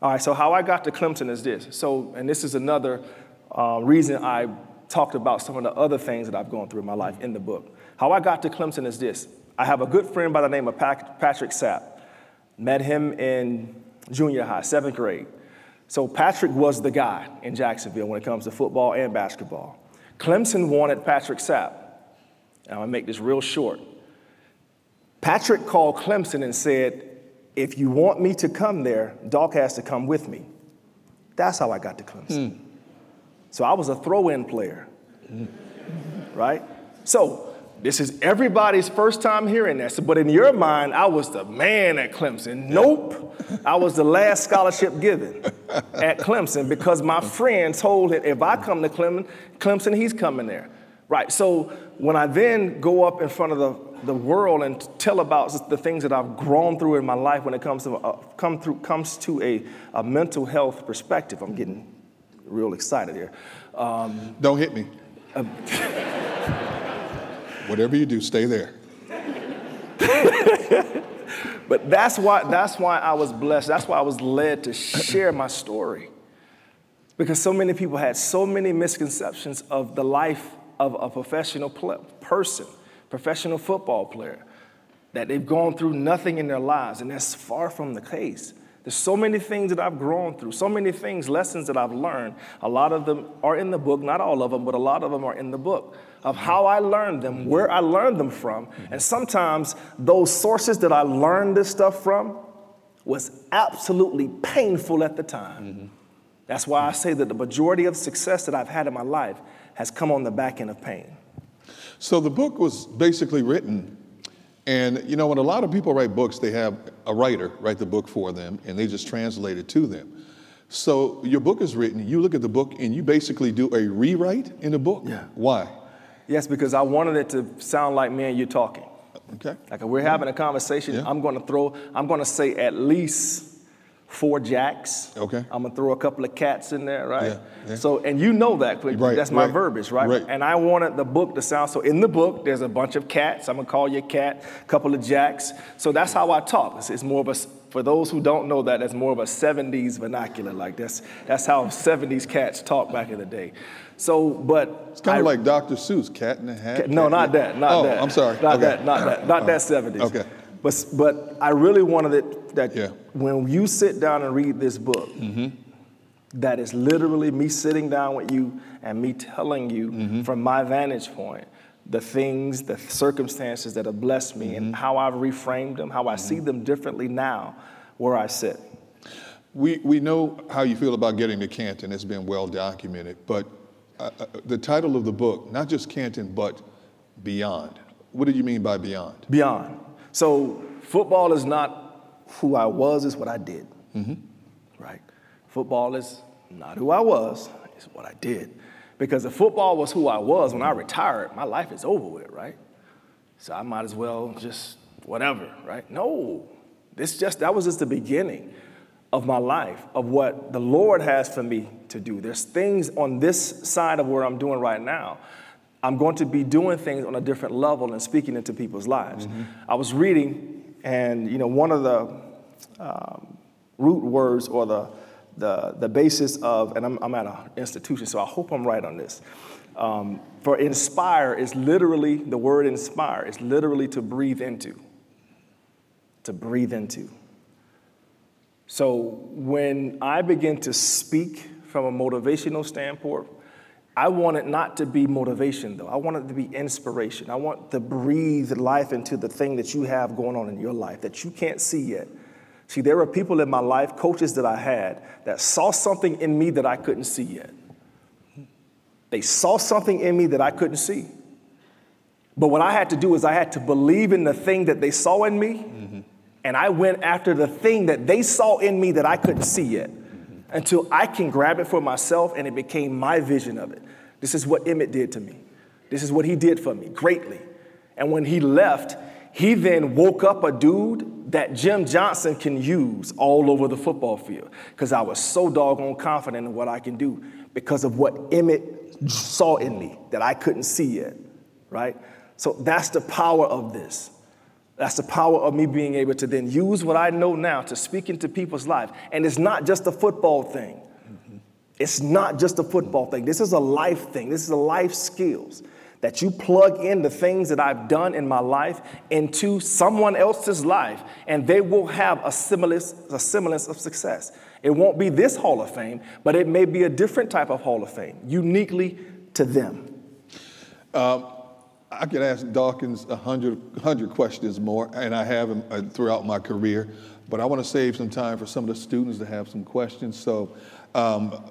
All right, so how I got to Clemson is this. So, and this is another uh, reason I talked about some of the other things that I've gone through in my life in the book. How I got to Clemson is this. I have a good friend by the name of Patrick Sapp. Met him in junior high, seventh grade. So Patrick was the guy in Jacksonville when it comes to football and basketball. Clemson wanted Patrick Sapp. And I'm going to make this real short. Patrick called Clemson and said, if you want me to come there, Doc has to come with me. That's how I got to Clemson. Mm. So I was a throw-in player, mm. right? So this is everybody's first time hearing that. So, but in your mind, I was the man at Clemson. Nope. I was the last scholarship given at Clemson because my friend told him, if I come to Clemson, Clemson, he's coming there. Right. So when I then go up in front of the, the world and tell about the things that I've grown through in my life when it comes to, uh, come through, comes to a, a mental health perspective, I'm getting real excited here. Um, Don't hit me. Uh, Whatever you do, stay there. But that's why, that's why I was blessed. That's why I was led to share my story. Because so many people had so many misconceptions of the life of a professional pl- person, professional football player, that they've gone through nothing in their lives. And that's far from the case. There's so many things that I've grown through, so many things, lessons that I've learned. A lot of them are in the book, not all of them, but a lot of them are in the book of how I learned them, where I learned them from. And sometimes those sources that I learned this stuff from was absolutely painful at the time. Mm-hmm. That's why I say that the majority of success that I've had in my life has come on the back end of pain. So the book was basically written. And, you know, when a lot of people write books, they have a writer write the book for them, and they just translate it to them. So your book is written, you look at the book, and you basically do a rewrite in the book? Yeah. Why? Yes, because I wanted it to sound like me and you talking. Okay. Like if we're having a conversation, yeah. I'm going to throw, I'm going to say at least four jacks. Okay. I'm going to throw a couple of cats in there, right? Yeah, yeah. So, and you know that, right, that's my right, verbiage, right? right? And I wanted the book to sound, so in the book, there's a bunch of cats. I'm going to call you a cat, a couple of jacks. So that's how I talk. It's, it's more of a, for those who don't know that, that's more of a seventies vernacular. Like that's, that's how seventies cats talk back in the day. So, but. It's kind of I, like Doctor Seuss, cat in the hat. Cat, no, not that, not oh, that. Oh, I'm sorry. Not okay. that, not that, not that seventies. Okay. But, but I really wanted it that yeah. when you sit down and read this book, mm-hmm. that is literally me sitting down with you and me telling you mm-hmm. from my vantage point, the things, the circumstances that have blessed me mm-hmm. and how I've reframed them, how I mm-hmm. see them differently now where I sit. We, we know how you feel about getting to Canton. It's been well documented. But uh, the title of the book, not just Canton, but Beyond. What did you mean by Beyond? Beyond. So football is not who I was, it's what I did, mm-hmm. right? Football is not who I was, it's what I did. Because if football was who I was, when I retired, my life is over with, right? So I might as well just whatever, right? No, this just that was just the beginning of my life, of what the Lord has for me to do. There's things on this side of what I'm doing right now. I'm going to be doing things on a different level and speaking into people's lives. Mm-hmm. I was reading, and you know, one of the um, root words or the, the the basis of, and I'm, I'm at an institution, so I hope I'm right on this. Um, for inspire is literally the word inspire is literally to breathe into. To breathe into. So when I begin to speak from a motivational standpoint. I want it not to be motivation, though. I want it to be inspiration. I want to breathe life into the thing that you have going on in your life that you can't see yet. See, there were people in my life, coaches that I had, that saw something in me that I couldn't see yet. They saw something in me that I couldn't see. But what I had to do is I had to believe in the thing that they saw in me, mm-hmm. and I went after the thing that they saw in me that I couldn't see yet. Until I can grab it for myself and it became my vision of it. This is what Emmett did to me. This is what he did for me greatly. And when he left, He then woke up a dude that Jim Johnson can use all over the football field, because I was so doggone confident in what I can do because of what Emmett saw in me that I couldn't see yet, right? So that's the power of this. That's the power of me being able to then use what I know now to speak into people's lives. And it's not just a football thing. Mm-hmm. It's not just a football thing. This is a life thing. This is a life skills that you plug in the things that I've done in my life into someone else's life, and they will have a semblance, a semblance of success. It won't be this Hall of Fame, but it may be a different type of Hall of Fame, uniquely to them. Uh, I could ask Dawkins a hundred, hundred questions more, and I have them throughout my career, but I want to save some time for some of the students to have some questions. So um,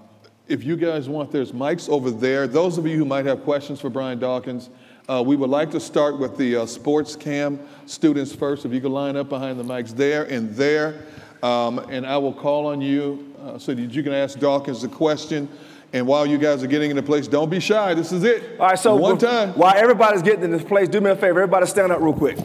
if you guys want, there's mics over there. Those of you who might have questions for Brian Dawkins, uh, we would like to start with the uh, sports cam students first. If you could line up behind the mics there and there, um, and I will call on you uh, so that you can ask Dawkins the question. And while you guys are getting into place, don't be shy. This is it. All right, so one time. While everybody's getting in this place, do me a favor. Everybody stand up real quick.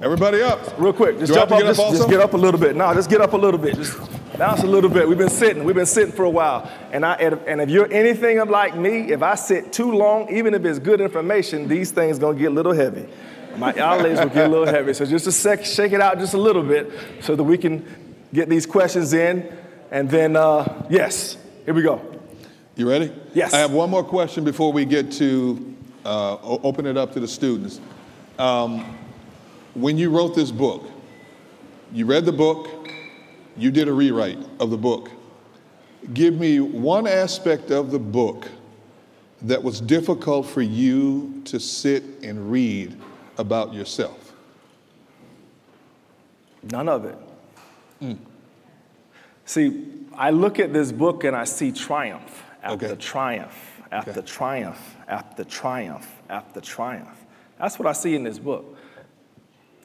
Everybody up. Real quick. Just jump up. Just, just get up a little bit. No, just get up a little bit. Just bounce a little bit. We've been sitting. We've been sitting for a while. And, I, and if you're anything like me, if I sit too long, even if it's good information, these things going to get a little heavy. My eyelids will get a little heavy. So just a sec, shake it out just a little bit so that we can get these questions in. And then, uh, yes, here we go. You ready? Yes. I have one more question before we get to uh, open it up to the students. Um, when you wrote this book, you read the book, you did a rewrite of the book. Give me one aspect of the book that was difficult for you to sit and read about yourself. None of it. Mm. See, I look at this book and I see triumph. After okay. triumph, after okay. triumph, after triumph, after triumph. That's what I see in this book.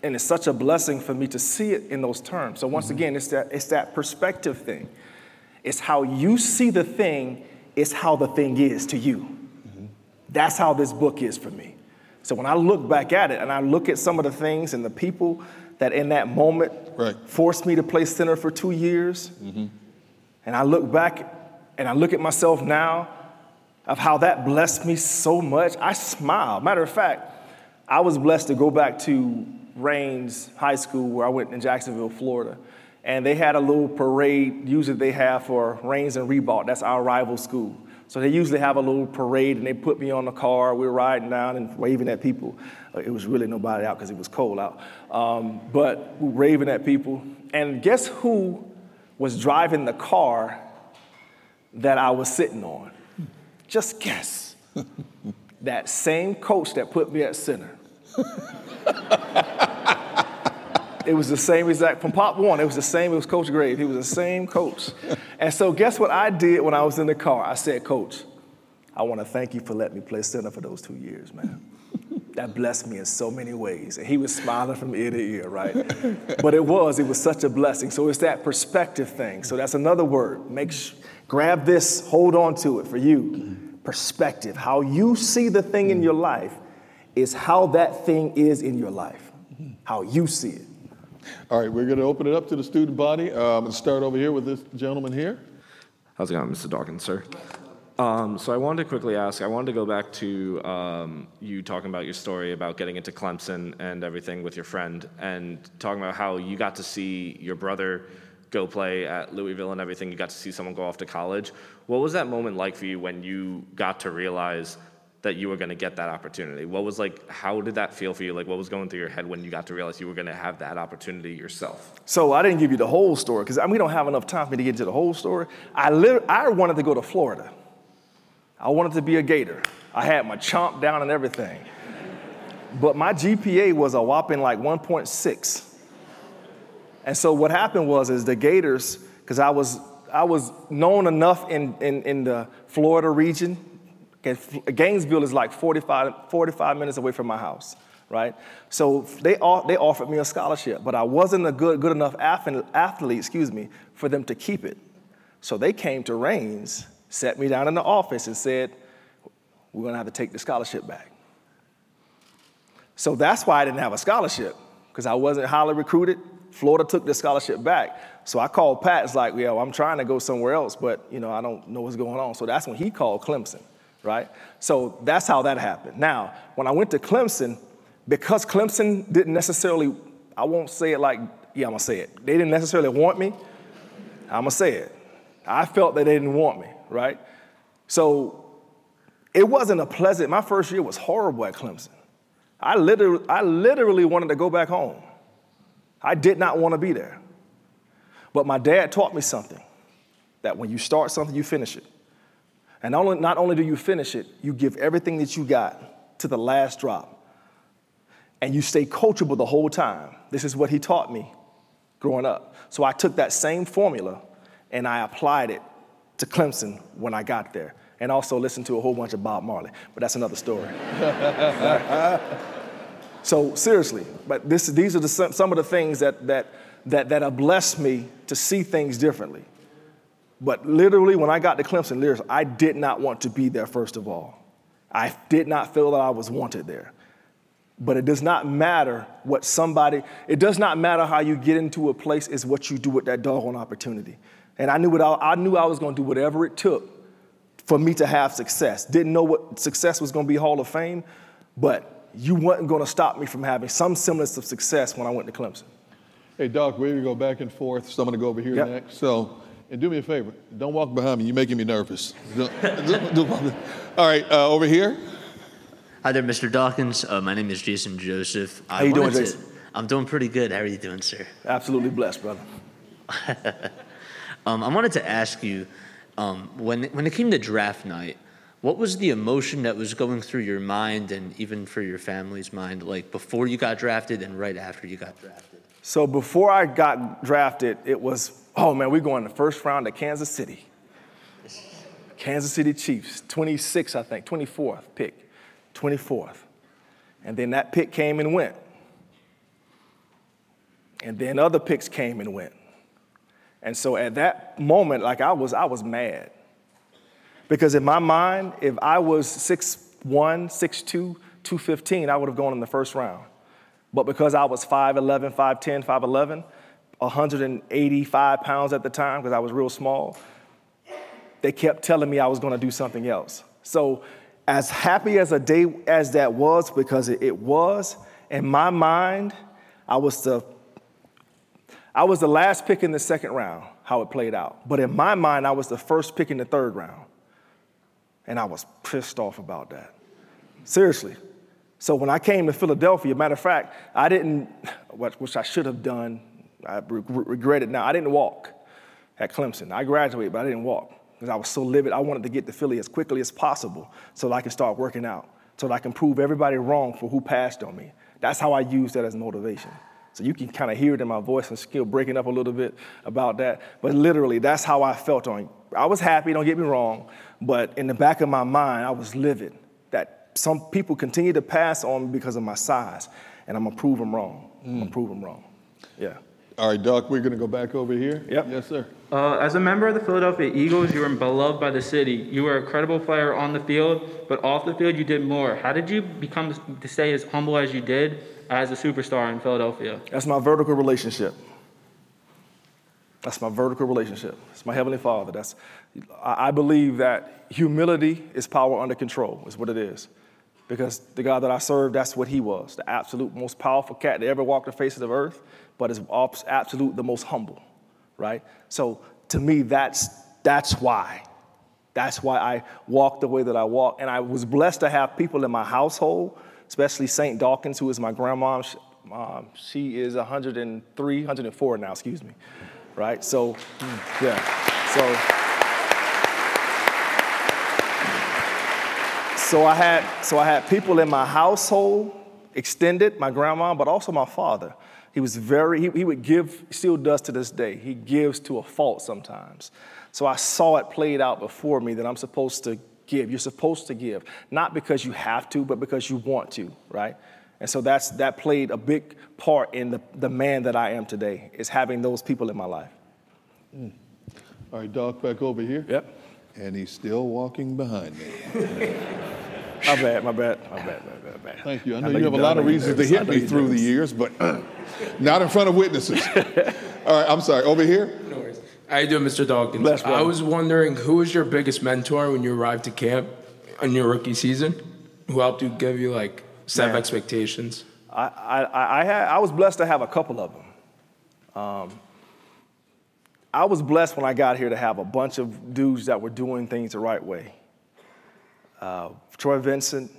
And it's such a blessing for me to see it in those terms. So once mm-hmm. again, it's that, it's that perspective thing. It's how you see the thing, it's how the thing is to you. Mm-hmm. That's how this book is for me. So when I look back at it and I look at some of the things and the people that in that moment right. forced me to play center for two years, mm-hmm. and I look back and I look at myself now of how that blessed me so much. I smile. Matter of fact, I was blessed to go back to Raines High School where I went in Jacksonville, Florida. And they had a little parade usually they have for Raines and Reebok. That's our rival school. So they usually have a little parade, and they put me on the car. We were riding down and waving at people. It was really nobody out because it was cold out. Um, but we were raving at people. And guess who was driving the car that I was sitting on? Just guess. That same coach that put me at center. It was the same exact, from Pop One, it was the same, it was Coach Graves. He was the same coach. And so guess what I did when I was in the car? I said, "Coach, I want to thank you for letting me play center for those two years, man. That blessed me in so many ways." And he was smiling from ear to ear, right? But it was, it was such a blessing. So it's that perspective thing. So that's another word. Make sure. Grab this, hold on to it for you. Perspective, how you see the thing in your life is how that thing is in your life, how you see it. All right, we're going to open it up to the student body. Um, and start over here with this gentleman here. How's it going, Mister Dawkins, sir? Um, so I wanted to quickly ask, I wanted to go back to um, you talking about your story about getting into Clemson and everything with your friend, and talking about how you got to see your brother go play at Louisville and everything. You got to see someone go off to college. What was that moment like for you when you got to realize that you were going to get that opportunity? What was like, how did that feel for you? Like, what was going through your head when you got to realize you were going to have that opportunity yourself? So I didn't give you the whole story because I mean, we don't have enough time for me to get into the whole story. I, li- I wanted to go to Florida. I wanted to be a Gator. I had my chomp down and everything. But my G P A was a whopping like one point six. And so what happened was is the Gators, because I was I was known enough in, in, in the Florida region. Gainesville is like forty-five, forty-five minutes away from my house, right? So they they offered me a scholarship, but I wasn't a good good enough athlete, excuse me, for them to keep it. So they came to Raines, sat me down in the office and said, "We're going to have to take the scholarship back." So that's why I didn't have a scholarship. because I wasn't highly recruited. Florida took the scholarship back. So I called Pat. It's like, yo, I'm trying to go somewhere else, but, you know, I don't know what's going on. So that's when he called Clemson, right? So that's how that happened. Now, when I went to Clemson, because Clemson didn't necessarily, I won't say it like, yeah, I'm going to say it. They didn't necessarily want me. I'm going to say it. I felt that they didn't want me, right? So it wasn't a pleasant, my first year was horrible at Clemson. I literally, I literally wanted to go back home. I did not want to be there. But my dad taught me something, that when you start something, you finish it. And not only, not only do you finish it, you give everything that you got to the last drop. And you stay coachable the whole time. This is what he taught me growing up. So I took that same formula and I applied it to Clemson when I got there. And also listened to a whole bunch of Bob Marley, but that's another story. So seriously, but this, these are the, some of the things that, that, that, that have blessed me to see things differently. But literally, when I got to Clemson, I did not want to be there, first of all. I did not feel that I was wanted there. But it does not matter what somebody, it does not matter how you get into a place, it's what you do with that doggone opportunity. And I knew, what I, I, knew I was going to do whatever it took for me to have success. Didn't know what success was going to be, Hall of Fame, but you weren't going to stop me from having some semblance of success when I went to Clemson. Hey, Doc, we're going to go back and forth, so I'm going to go over here yep. next. So, and do me a favor. Don't walk behind me. You're making me nervous. All right, uh, over here. Hi there, Mister Dawkins. Uh, my name is Jason Joseph. I How you doing, Jason? To, I'm doing pretty good. How are you doing, sir? Absolutely blessed, brother. um, I wanted to ask you, um, when, when it came to draft night, what was the emotion that was going through your mind and even for your family's mind, like before you got drafted and right after you got drafted? So before I got drafted, it was, oh man, we're going the first round to Kansas City. Kansas City Chiefs, twenty-six, I think, twenty-fourth pick, twenty-fourth. And then that pick came and went. And then other picks came and went. And so at that moment, like I was, I was mad. Because in my mind, if I was six one, six two, two fifteen, I would have gone in the first round. But because I was five eleven, five ten, five eleven, one hundred eighty-five pounds at the time, because I was real small, they kept telling me I was going to do something else. So as happy as a day as that was, because it, it was, in my mind, I was the, I was the last pick in the second round, how it played out. But in my mind, I was the first pick in the third round. And I was pissed off about that. Seriously. So when I came to Philadelphia, matter of fact, I didn't, which I should have done, I regret it now, I didn't walk at Clemson. I graduated, but I didn't walk because I was so livid. I wanted to get to Philly as quickly as possible so that I could start working out, so that I can prove everybody wrong for who passed on me. That's how I used that as motivation. So you can kind of hear it in my voice and still breaking up a little bit about that. But literally, that's how I felt on it. I was happy, don't get me wrong, but in the back of my mind, I was livid that some people continue to pass on me because of my size, and I'm going to prove them wrong. Mm. I'm going to prove them wrong. Yeah. All right, Doc, we're going to go back over here. Yep. Yes, sir. Uh, as a member of the Philadelphia Eagles, you were beloved by the city. You were a credible player on the field, but off the field, you did more. How did you become to stay as humble as you did as a superstar in Philadelphia? That's my vertical relationship. That's my vertical relationship. It's my Heavenly Father. That's, I believe that humility is power under control, is what it is. Because the God that I serve, that's what he was, the absolute most powerful cat that ever walked the face of the earth, but is absolute the most humble, right? So to me, that's, that's why. That's why I walk the way that I walk. And I was blessed to have people in my household, especially Saint Dawkins, who is my grandma. She, um, she is one hundred three, one hundred four now, excuse me, right? So, yeah, so. So I had, so I had people in my household, extended, my grandma, but also my father. He was very, he, he would give, still does to this day, he gives to a fault sometimes. So I saw it played out before me that I'm supposed to give. You're supposed to give, not because you have to, but because you want to, right? And so that's, that played a big part in the, the man that I am today, is having those people in my life. Mm. All right, Doc, back over here. Yep. And he's still walking behind me. My bad, my bad, my bad, my bad, my bad. Thank you. I know, I know you have a lot of reasons to hit me through the years, but not in front of witnesses. All right, I'm sorry. Over here. No worries. How you doing, Mister Dawkins? Bless, I was wondering, who was your biggest mentor when you arrived to camp in your rookie season? Who helped you, give you like set of expectations? I I I, had, I was blessed to have a couple of them. Um, I was blessed when I got here to have a bunch of dudes that were doing things the right way. Uh, Troy Vincent,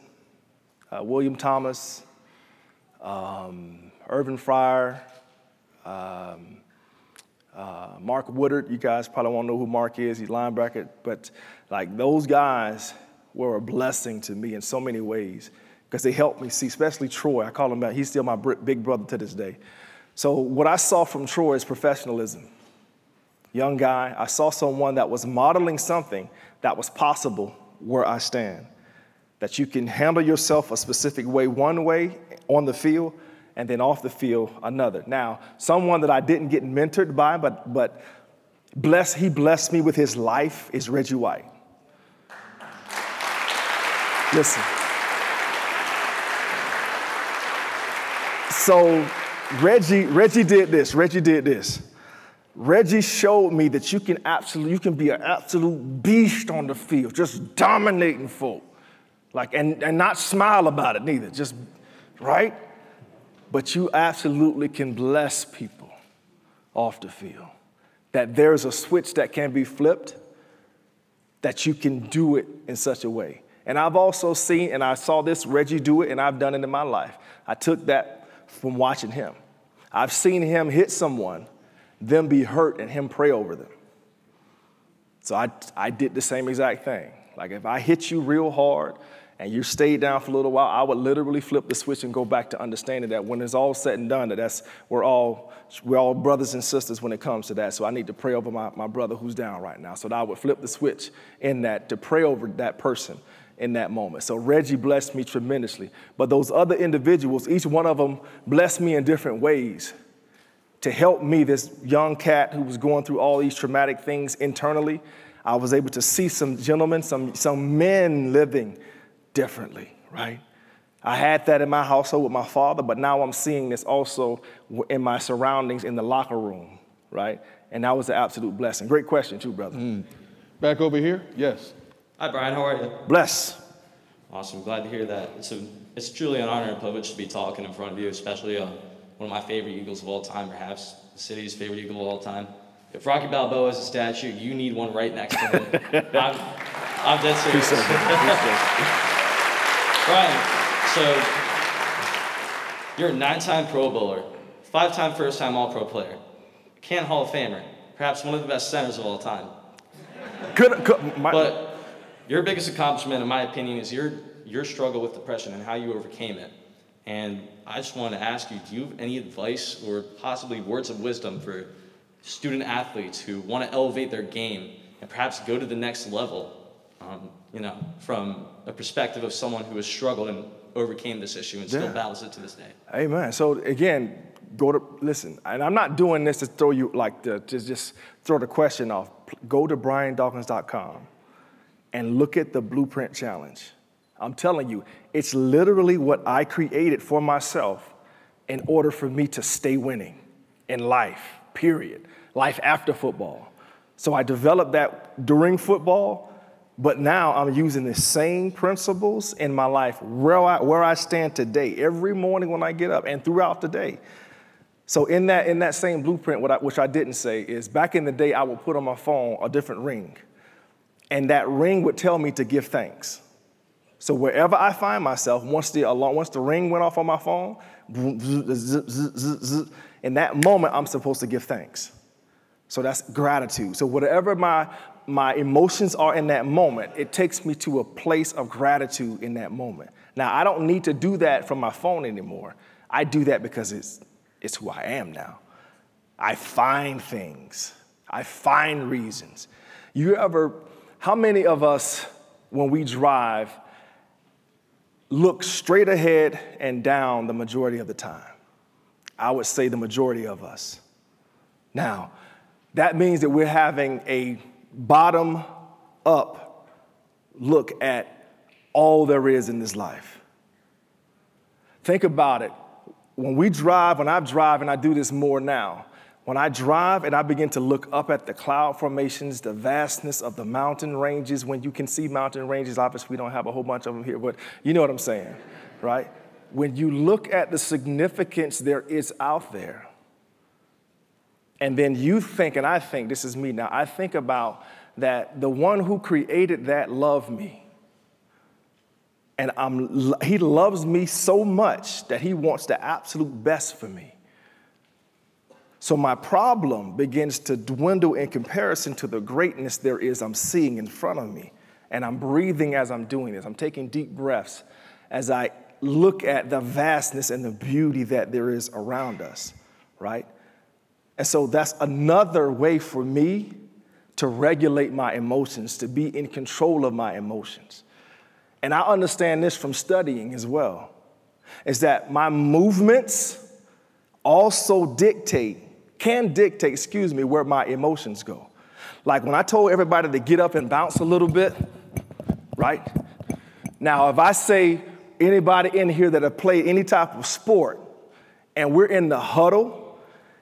uh, William Thomas, um, Irvin Fryer, um, uh, Mark Woodard. You guys probably won't know who Mark is. He's linebacker. But like those guys were a blessing to me in so many ways because they helped me see, especially Troy. I call him that. He's still my big brother to this day. So what I saw from Troy is professionalism. Young guy, I saw someone that was modeling something that was possible where I stand, that you can handle yourself a specific way, one way on the field, and then off the field, another. Now, someone that I didn't get mentored by, but, but bless, he blessed me with his life, is Reggie White. Listen. So Reggie, Reggie did this, Reggie did this. Reggie showed me that you can absolutely, you can be an absolute beast on the field, just dominating folk, like, and, and not smile about it neither, just, right? But you absolutely can bless people off the field, that there's a switch that can be flipped, that you can do it in such a way. And I've also seen, and I saw this, Reggie do it, and I've done it in my life. I took that from watching him. I've seen him hit someone, them be hurt, and him pray over them. So I, I did the same exact thing. Like if I hit you real hard and you stayed down for a little while, I would literally flip the switch and go back to understanding that when it's all said and done, that that's, we're, all, we're all brothers and sisters when it comes to that. So I need to pray over my, my brother who's down right now. So that I would flip the switch in that to pray over that person in that moment. So Reggie blessed me tremendously. But those other individuals, each one of them blessed me in different ways to help me, this young cat who was going through all these traumatic things internally. I was able to see some gentlemen, some, some men living differently, right? I had that in my household with my father, but now I'm seeing this also in my surroundings in the locker room, right? And that was an absolute blessing. Great question too, brother. Mm. Back over here, yes. Hi, Brian, how are you? Bless. Awesome, glad to hear that. It's, a, it's truly an honor and privilege to be talking in front of you, especially uh, one of my favorite Eagles of all time, perhaps the city's favorite Eagle of all time. If Rocky Balboa is a statue, you need one right next to him. I'm, I'm dead serious. Brian, so you're a nine-time Pro Bowler, five-time first-time All-Pro player, Canton Hall of Famer, perhaps one of the best centers of all time. Could, could, my, but your biggest accomplishment, in my opinion, is your your struggle with depression and how you overcame it. And I just want to ask you, do you have any advice or possibly words of wisdom for student athletes who want to elevate their game and perhaps go to the next level, um, you know, from a perspective of someone who has struggled and overcame this issue and yeah. still battles it to this day? Amen. So again, go to, listen, and I'm not doing this to throw you, like, to, to just throw the question off. Go to brian dawkins dot com and look at the Blueprint Challenge. I'm telling you, it's literally what I created for myself in order for me to stay winning in life, period. Life after football. So I developed that during football, but now I'm using the same principles in my life where I, where I stand today, every morning when I get up and throughout the day. So in that, in that same blueprint, what I, which I didn't say, is back in the day I would put on my phone a different ring, and that ring would tell me to give thanks. So wherever I find myself, once the alarm, once the ring went off on my phone, in that moment, I'm supposed to give thanks. So that's gratitude. So whatever my, my emotions are in that moment, it takes me to a place of gratitude in that moment. Now, I don't need to do that from my phone anymore. I do that because it's, it's who I am now. I find things. I find reasons. You ever, how many of us, when we drive, look straight ahead and down the majority of the time? I would say the majority of us. Now, that means that we're having a bottom-up look at all there is in this life. Think about it. When we drive, when I drive, and I do this more now, when I drive and I begin to look up at the cloud formations, the vastness of the mountain ranges, when you can see mountain ranges, obviously we don't have a whole bunch of them here, but you know what I'm saying, right? When you look at the significance there is out there, and then you think, and I think, this is me now, I think about that the one who created that loved me. And I'm, he loves me so much that he wants the absolute best for me. So my problem begins to dwindle in comparison to the greatness there is I'm seeing in front of me. And I'm breathing as I'm doing this. I'm taking deep breaths as I look at the vastness and the beauty that there is around us, right? And so that's another way for me to regulate my emotions, to be in control of my emotions. And I understand this from studying as well, is that my movements also dictate, can dictate, excuse me, where my emotions go. Like when I told everybody to get up and bounce a little bit, right? Now, if I say anybody in here that have played any type of sport and we're in the huddle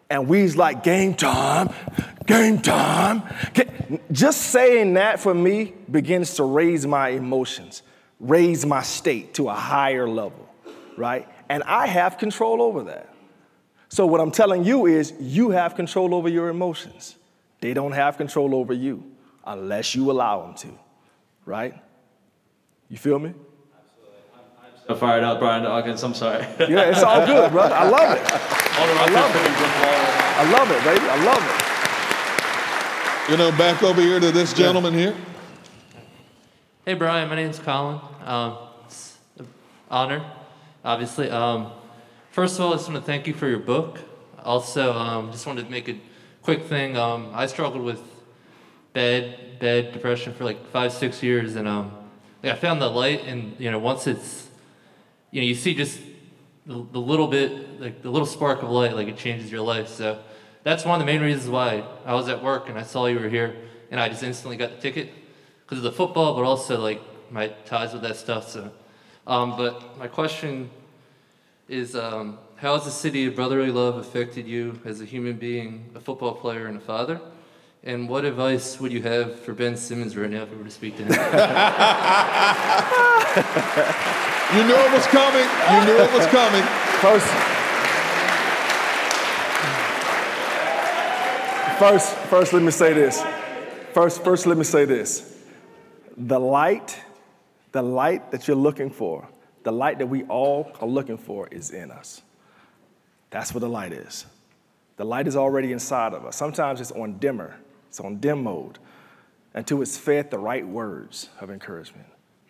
and we's like game time, game time, just saying that for me begins to raise my emotions, raise my state to a higher level, right? And I have control over that. So what I'm telling you is you have control over your emotions. They don't have control over you unless you allow them to, right? You feel me? Absolutely. I'm, I'm so fired up, Brian Dawkins. I'm sorry. Yeah, it's all good, bro. I love it. I love it. I love it, baby. I love it. You know, back over here to this gentleman yeah. here. Hey, Brian. My name's Colin. Um, it's an honor, obviously. Um, First of all, I just want to thank you for your book. Also, um, just wanted to make a quick thing. Um, I struggled with bad, bad depression for like five, six years, and um, like I found the light. And you know, once it's, you know, you see just the, the little bit, like the little spark of light, like it changes your life. So that's one of the main reasons why I was at work and I saw you were here, and I just instantly got the ticket because of the football, but also like my ties with that stuff. So, um, but my question is um, how has the city of brotherly love affected you as a human being, a football player, and a father? And what advice would you have for Ben Simmons right now if we were to speak to him? You knew it was coming. You knew it was coming. First, first, first let me say this. First, first, let me say this. The light, the light that you're looking for, the light that we all are looking for is in us. That's what the light is. The light is already inside of us. Sometimes it's on dimmer. It's on dim mode until it's fed the right words of encouragement,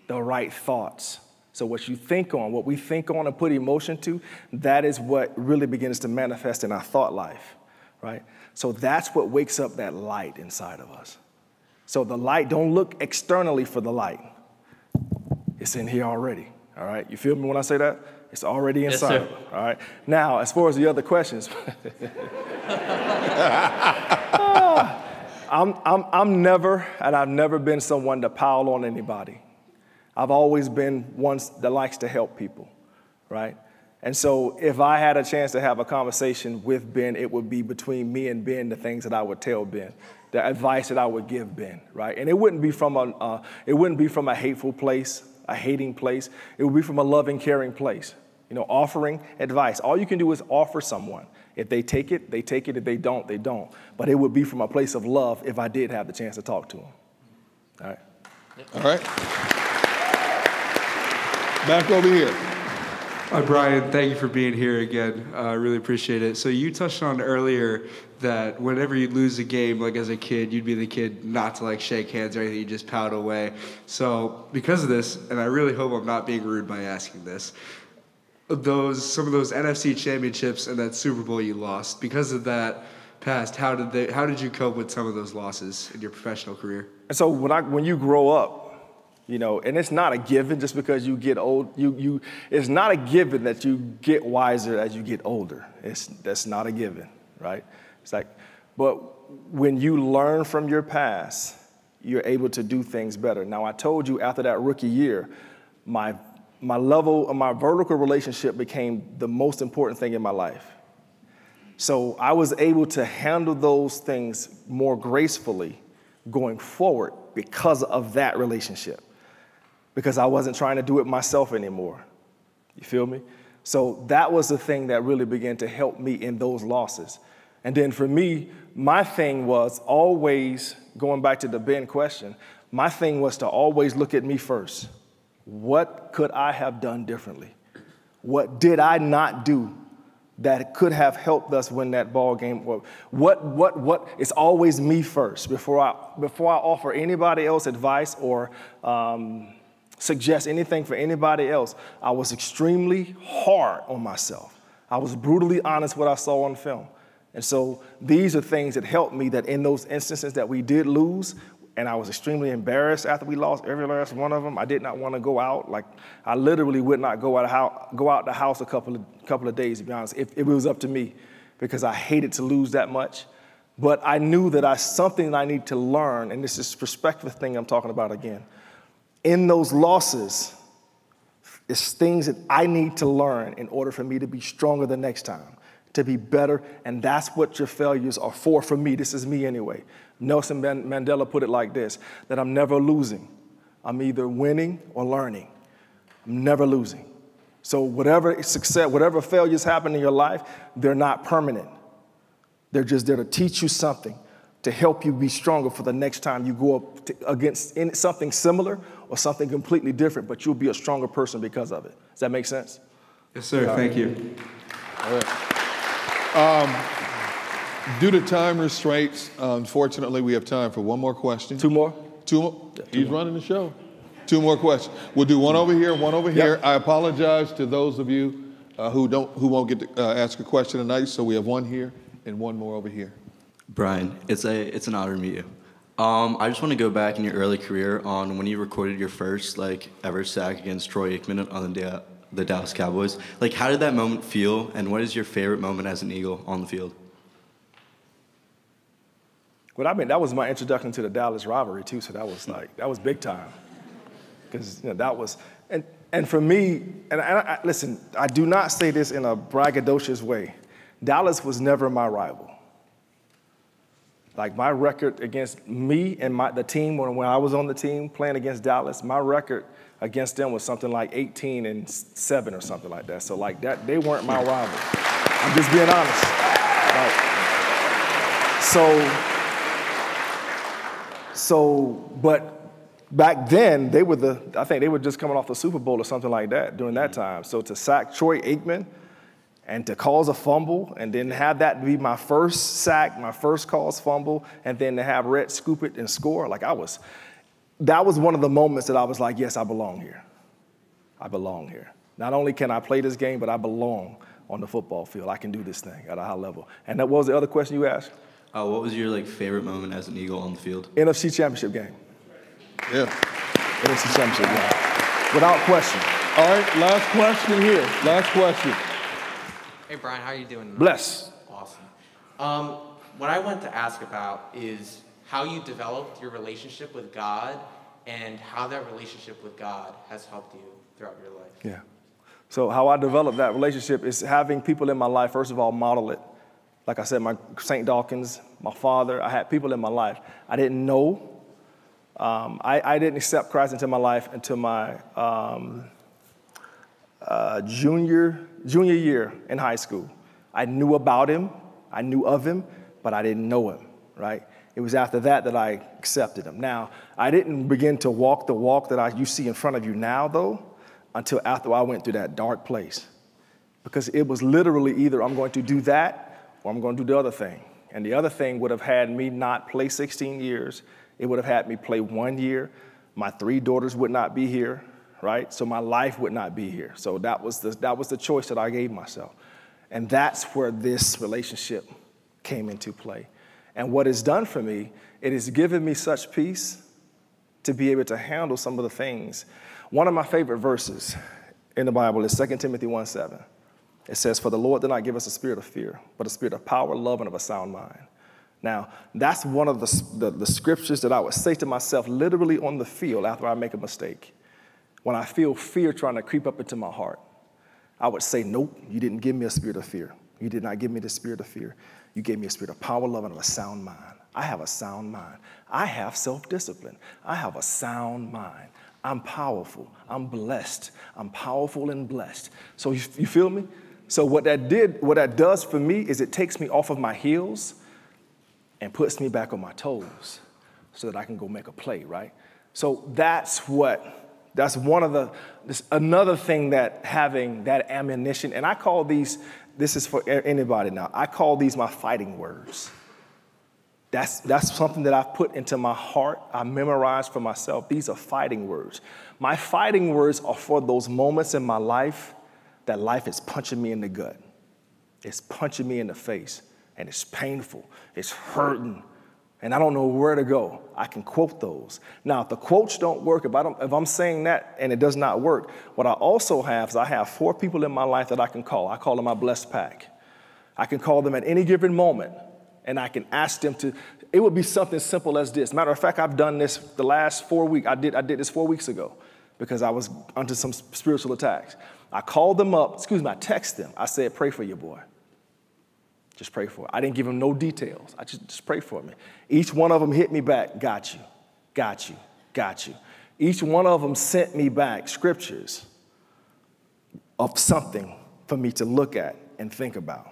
the right thoughts. So what you think on, what we think on and put emotion to, that is what really begins to manifest in our thought life, right? So that's what wakes up that light inside of us. So the light, don't look externally for the light. It's in here already. All right, you feel me when I say that? It's already inside. Yes, all right. Now, as far as the other questions, I'm, I'm, I'm never, and I've never been someone to pile on anybody. I've always been one that likes to help people, right? And so if I had a chance to have a conversation with Ben, it would be between me and Ben, the things that I would tell Ben, the advice that I would give Ben, right? And it wouldn't be from a, uh, it wouldn't be from a hateful place, a hating place. It would be from a loving, caring place. You know, offering advice. All you can do is offer someone. If they take it, they take it. If they don't, they don't. But it would be from a place of love if I did have the chance to talk to them. All right. Yep. All right. Back over here. Uh, Brian, thank you for being here again. I uh, really appreciate it. So you touched on earlier that whenever you lose a game, like as a kid, you'd be the kid not to like shake hands or anything, you just pout away. So because of this, and I really hope I'm not being rude by asking this, those some of those N F C championships and that Super Bowl you lost, because of that past, how did they? How did you cope with some of those losses in your professional career? And so when I when you grow up, you know, and it's not a given just because you get old. You, you, it's not a given that you get wiser as you get older. It's, that's not a given, right? It's like, but when you learn from your past, you're able to do things better. Now, I told you after that rookie year, my, my level, my vertical relationship became the most important thing in my life. So I was able to handle those things more gracefully going forward because of that relationship, because I wasn't trying to do it myself anymore. You feel me? So that was the thing that really began to help me in those losses. And then for me, my thing was always, going back to the Ben question, my thing was to always look at me first. What could I have done differently? What did I not do that could have helped us win that ball game? What, what, what, it's always me first before I, before I offer anybody else advice or um, suggest anything for anybody else. I was extremely hard on myself. I was brutally honest with what I saw on film. And so these are things that helped me, that in those instances that we did lose, and I was extremely embarrassed after we lost every last one of them. I did not want to go out. Like, I literally would not go out of house, go out the house a couple of, couple of days, to be honest, if it was up to me, because I hated to lose that much. But I knew that I something I need to learn, and this is perspective thing I'm talking about again. In those losses, it's things that I need to learn in order for me to be stronger the next time, to be better, and that's what your failures are for. For me, this is me anyway. Nelson Mandela put it like this, that I'm never losing. I'm either winning or learning. I'm never losing. So whatever success, whatever failures happen in your life, they're not permanent. They're just there to teach you something, to help you be stronger for the next time you go up to, against in, something similar or something completely different, but you'll be a stronger person because of it. Does that make sense? Yes, sir. All right. Thank you. All right. Um, due to time restraints, unfortunately, we have time for one more question. Two more? Two more? Yeah, two He's more. running the show. Two more questions. We'll do one over here, one over yep. here. I apologize to those of you uh, who don't, who won't get to uh, ask a question tonight. So we have one here and one more over here. Brian, it's a it's an honor to meet you. Um, I just want to go back in your early career on when you recorded your first like ever sack against Troy Aikman on the day. The Dallas Cowboys. Like, how did that moment feel, and what is your favorite moment as an Eagle on the field? Well, I mean, that was my introduction to the Dallas rivalry too, so that was like, that was big time. Because, you know, that was, and, and for me, and I, I, listen, I do not say this in a braggadocious way. Dallas was never my rival. Like, my record against me and my, the team, when, when I was on the team playing against Dallas, my record against them was something like eighteen and seven or something like that. So, like, that, they weren't my rival. I'm just being honest. Like, so, so, but back then, they were the, I think they were just coming off the Super Bowl or something like that during that time. So to sack Troy Aikman and to cause a fumble, and then have that be my first sack, my first cause fumble, and then to have Rhett scoop it and score, like, I was, that was one of the moments that I was like, yes, I belong here. I belong here. Not only can I play this game, but I belong on the football field. I can do this thing at a high level. And that was the other question you asked. Uh, what was your like favorite moment as an Eagle on the field? N F C Championship game. Yeah. N F C Championship game. Without question. All right, last question here. Last question. Hey, Brian, how are you doing tonight? Bless. Awesome. Um, what I want to ask about is how you developed your relationship with God and how that relationship with God has helped you throughout your life. Yeah. So how I developed that relationship is having people in my life, first of all, model it. Like I said, my Saint Dawkins, my father, I had people in my life. I didn't know. Um, I, I didn't accept Christ into my life until my um, uh, junior, junior year in high school. I knew about him. I knew of him, but I didn't know him, right? It was after that that I accepted him. Now, I didn't begin to walk the walk that I, you see in front of you now, though, until after I went through that dark place. Because it was literally either I'm going to do that or I'm going to do the other thing. And the other thing would have had me not play sixteen years. It would have had me play one year. My three daughters would not be here, right? So my life would not be here. So that was the, that was the choice that I gave myself. And that's where this relationship came into play. And what it's done for me, it has given me such peace to be able to handle some of the things. One of my favorite verses in the Bible is Second Timothy one seven. It says, "For the Lord did not give us a spirit of fear, but a spirit of power, love, and of a sound mind." Now, that's one of the, the, the scriptures that I would say to myself literally on the field after I make a mistake. when I feel fear trying to creep up into my heart, I would say, nope, you didn't give me a spirit of fear. You did not give me the spirit of fear. You gave me a spirit of power, love, and of a sound mind. I have a sound mind. I have self-discipline. I have a sound mind. I'm powerful. I'm blessed. I'm powerful and blessed. So you, you feel me? So what that did, what that does for me is it takes me off of my heels and puts me back on my toes so that I can go make a play, right? So that's what, that's one of the, this, another thing that having that ammunition, and I call these, this is for anybody now, I call these my fighting words. That's, that's something that I've put into my heart. I memorized for myself. These are fighting words. My fighting words are for those moments in my life that life is punching me in the gut. It's punching me in the face, and it's painful. It's hurting, and I don't know where to go. I can quote those. Now, if the quotes don't work, if, I don't, if I'm saying that and it does not work, what I also have is I have four people in my life that I can call. I call them my blessed pack. I can call them at any given moment, and I can ask them to, it would be something simple as this. Matter of fact, I've done this the last four weeks. I did, I did this four weeks ago because I was under some spiritual attacks. I called them up, excuse me, I text them. I said, pray for your boy. Just pray for it. I didn't give them no details. I just, just pray for me. Each one of them hit me back, got you, got you, got you. Each one of them sent me back scriptures of something for me to look at and think about.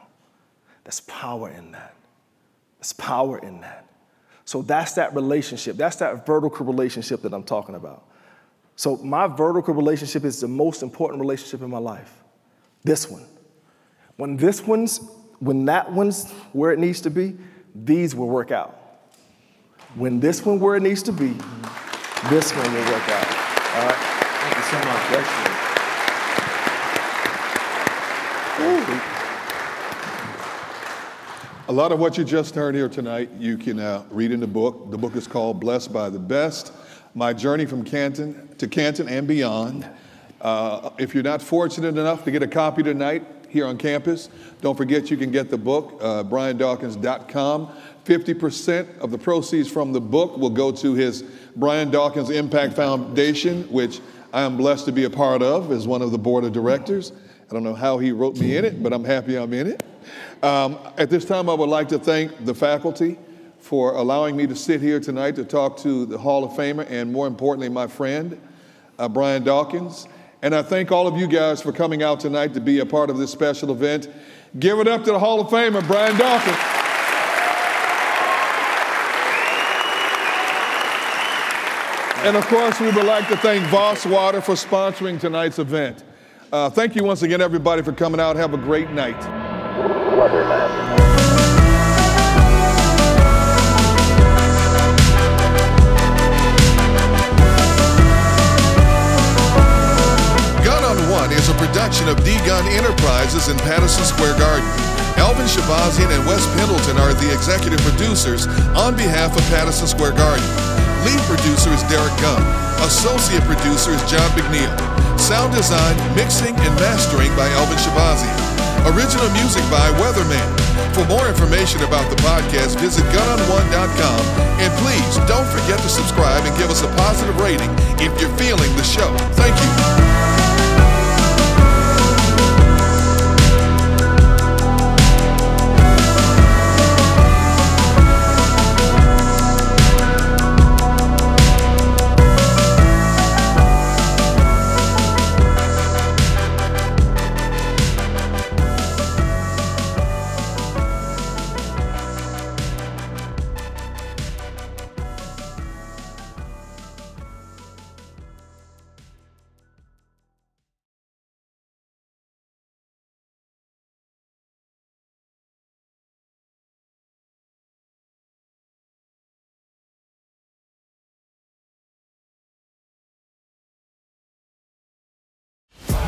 There's power in that. There's power in that. So that's that relationship. That's that vertical relationship that I'm talking about. So my vertical relationship is the most important relationship in my life. This one. When this one's, when that one's where it needs to be, these will work out. When this one where it needs to be, this one will work out. All right? Thank you so much. Thank you. A lot of what you just heard here tonight, you can uh, read in the book. The book is called Blessed by the Best: My Journey from Canton to Canton and Beyond. Uh, if you're not fortunate enough to get a copy tonight here on campus, don't forget you can get the book, uh, brian dawkins dot com. fifty percent of the proceeds from the book will go to his Brian Dawkins Impact Foundation, which I am blessed to be a part of as one of the board of directors. I don't know how he wrote me in it, but I'm happy I'm in it. Um, at this time, I would like to thank the faculty for allowing me to sit here tonight to talk to the Hall of Famer and, more importantly, my friend, uh, Brian Dawkins. And I thank all of you guys for coming out tonight to be a part of this special event. Give it up to the Hall of Famer, Brian Dawkins. And, of course, we would like to thank Voss Water for sponsoring tonight's event. Uh, thank you once again, everybody, for coming out. Have a great night. Waterland. Is a production of D-Gun Enterprises in Patterson Square Garden. Alvin Shabazian and Wes Pendleton are the executive producers on behalf of Patterson Square Garden. Lead producer is Derek Gum. Associate producer is John McNeil. Sound design, mixing, and mastering by Alvin Shabazian. Original music by Weatherman. For more information about the podcast, visit gun on one dot com. And please don't forget to subscribe and give us a positive rating if you're feeling the show. Thank you.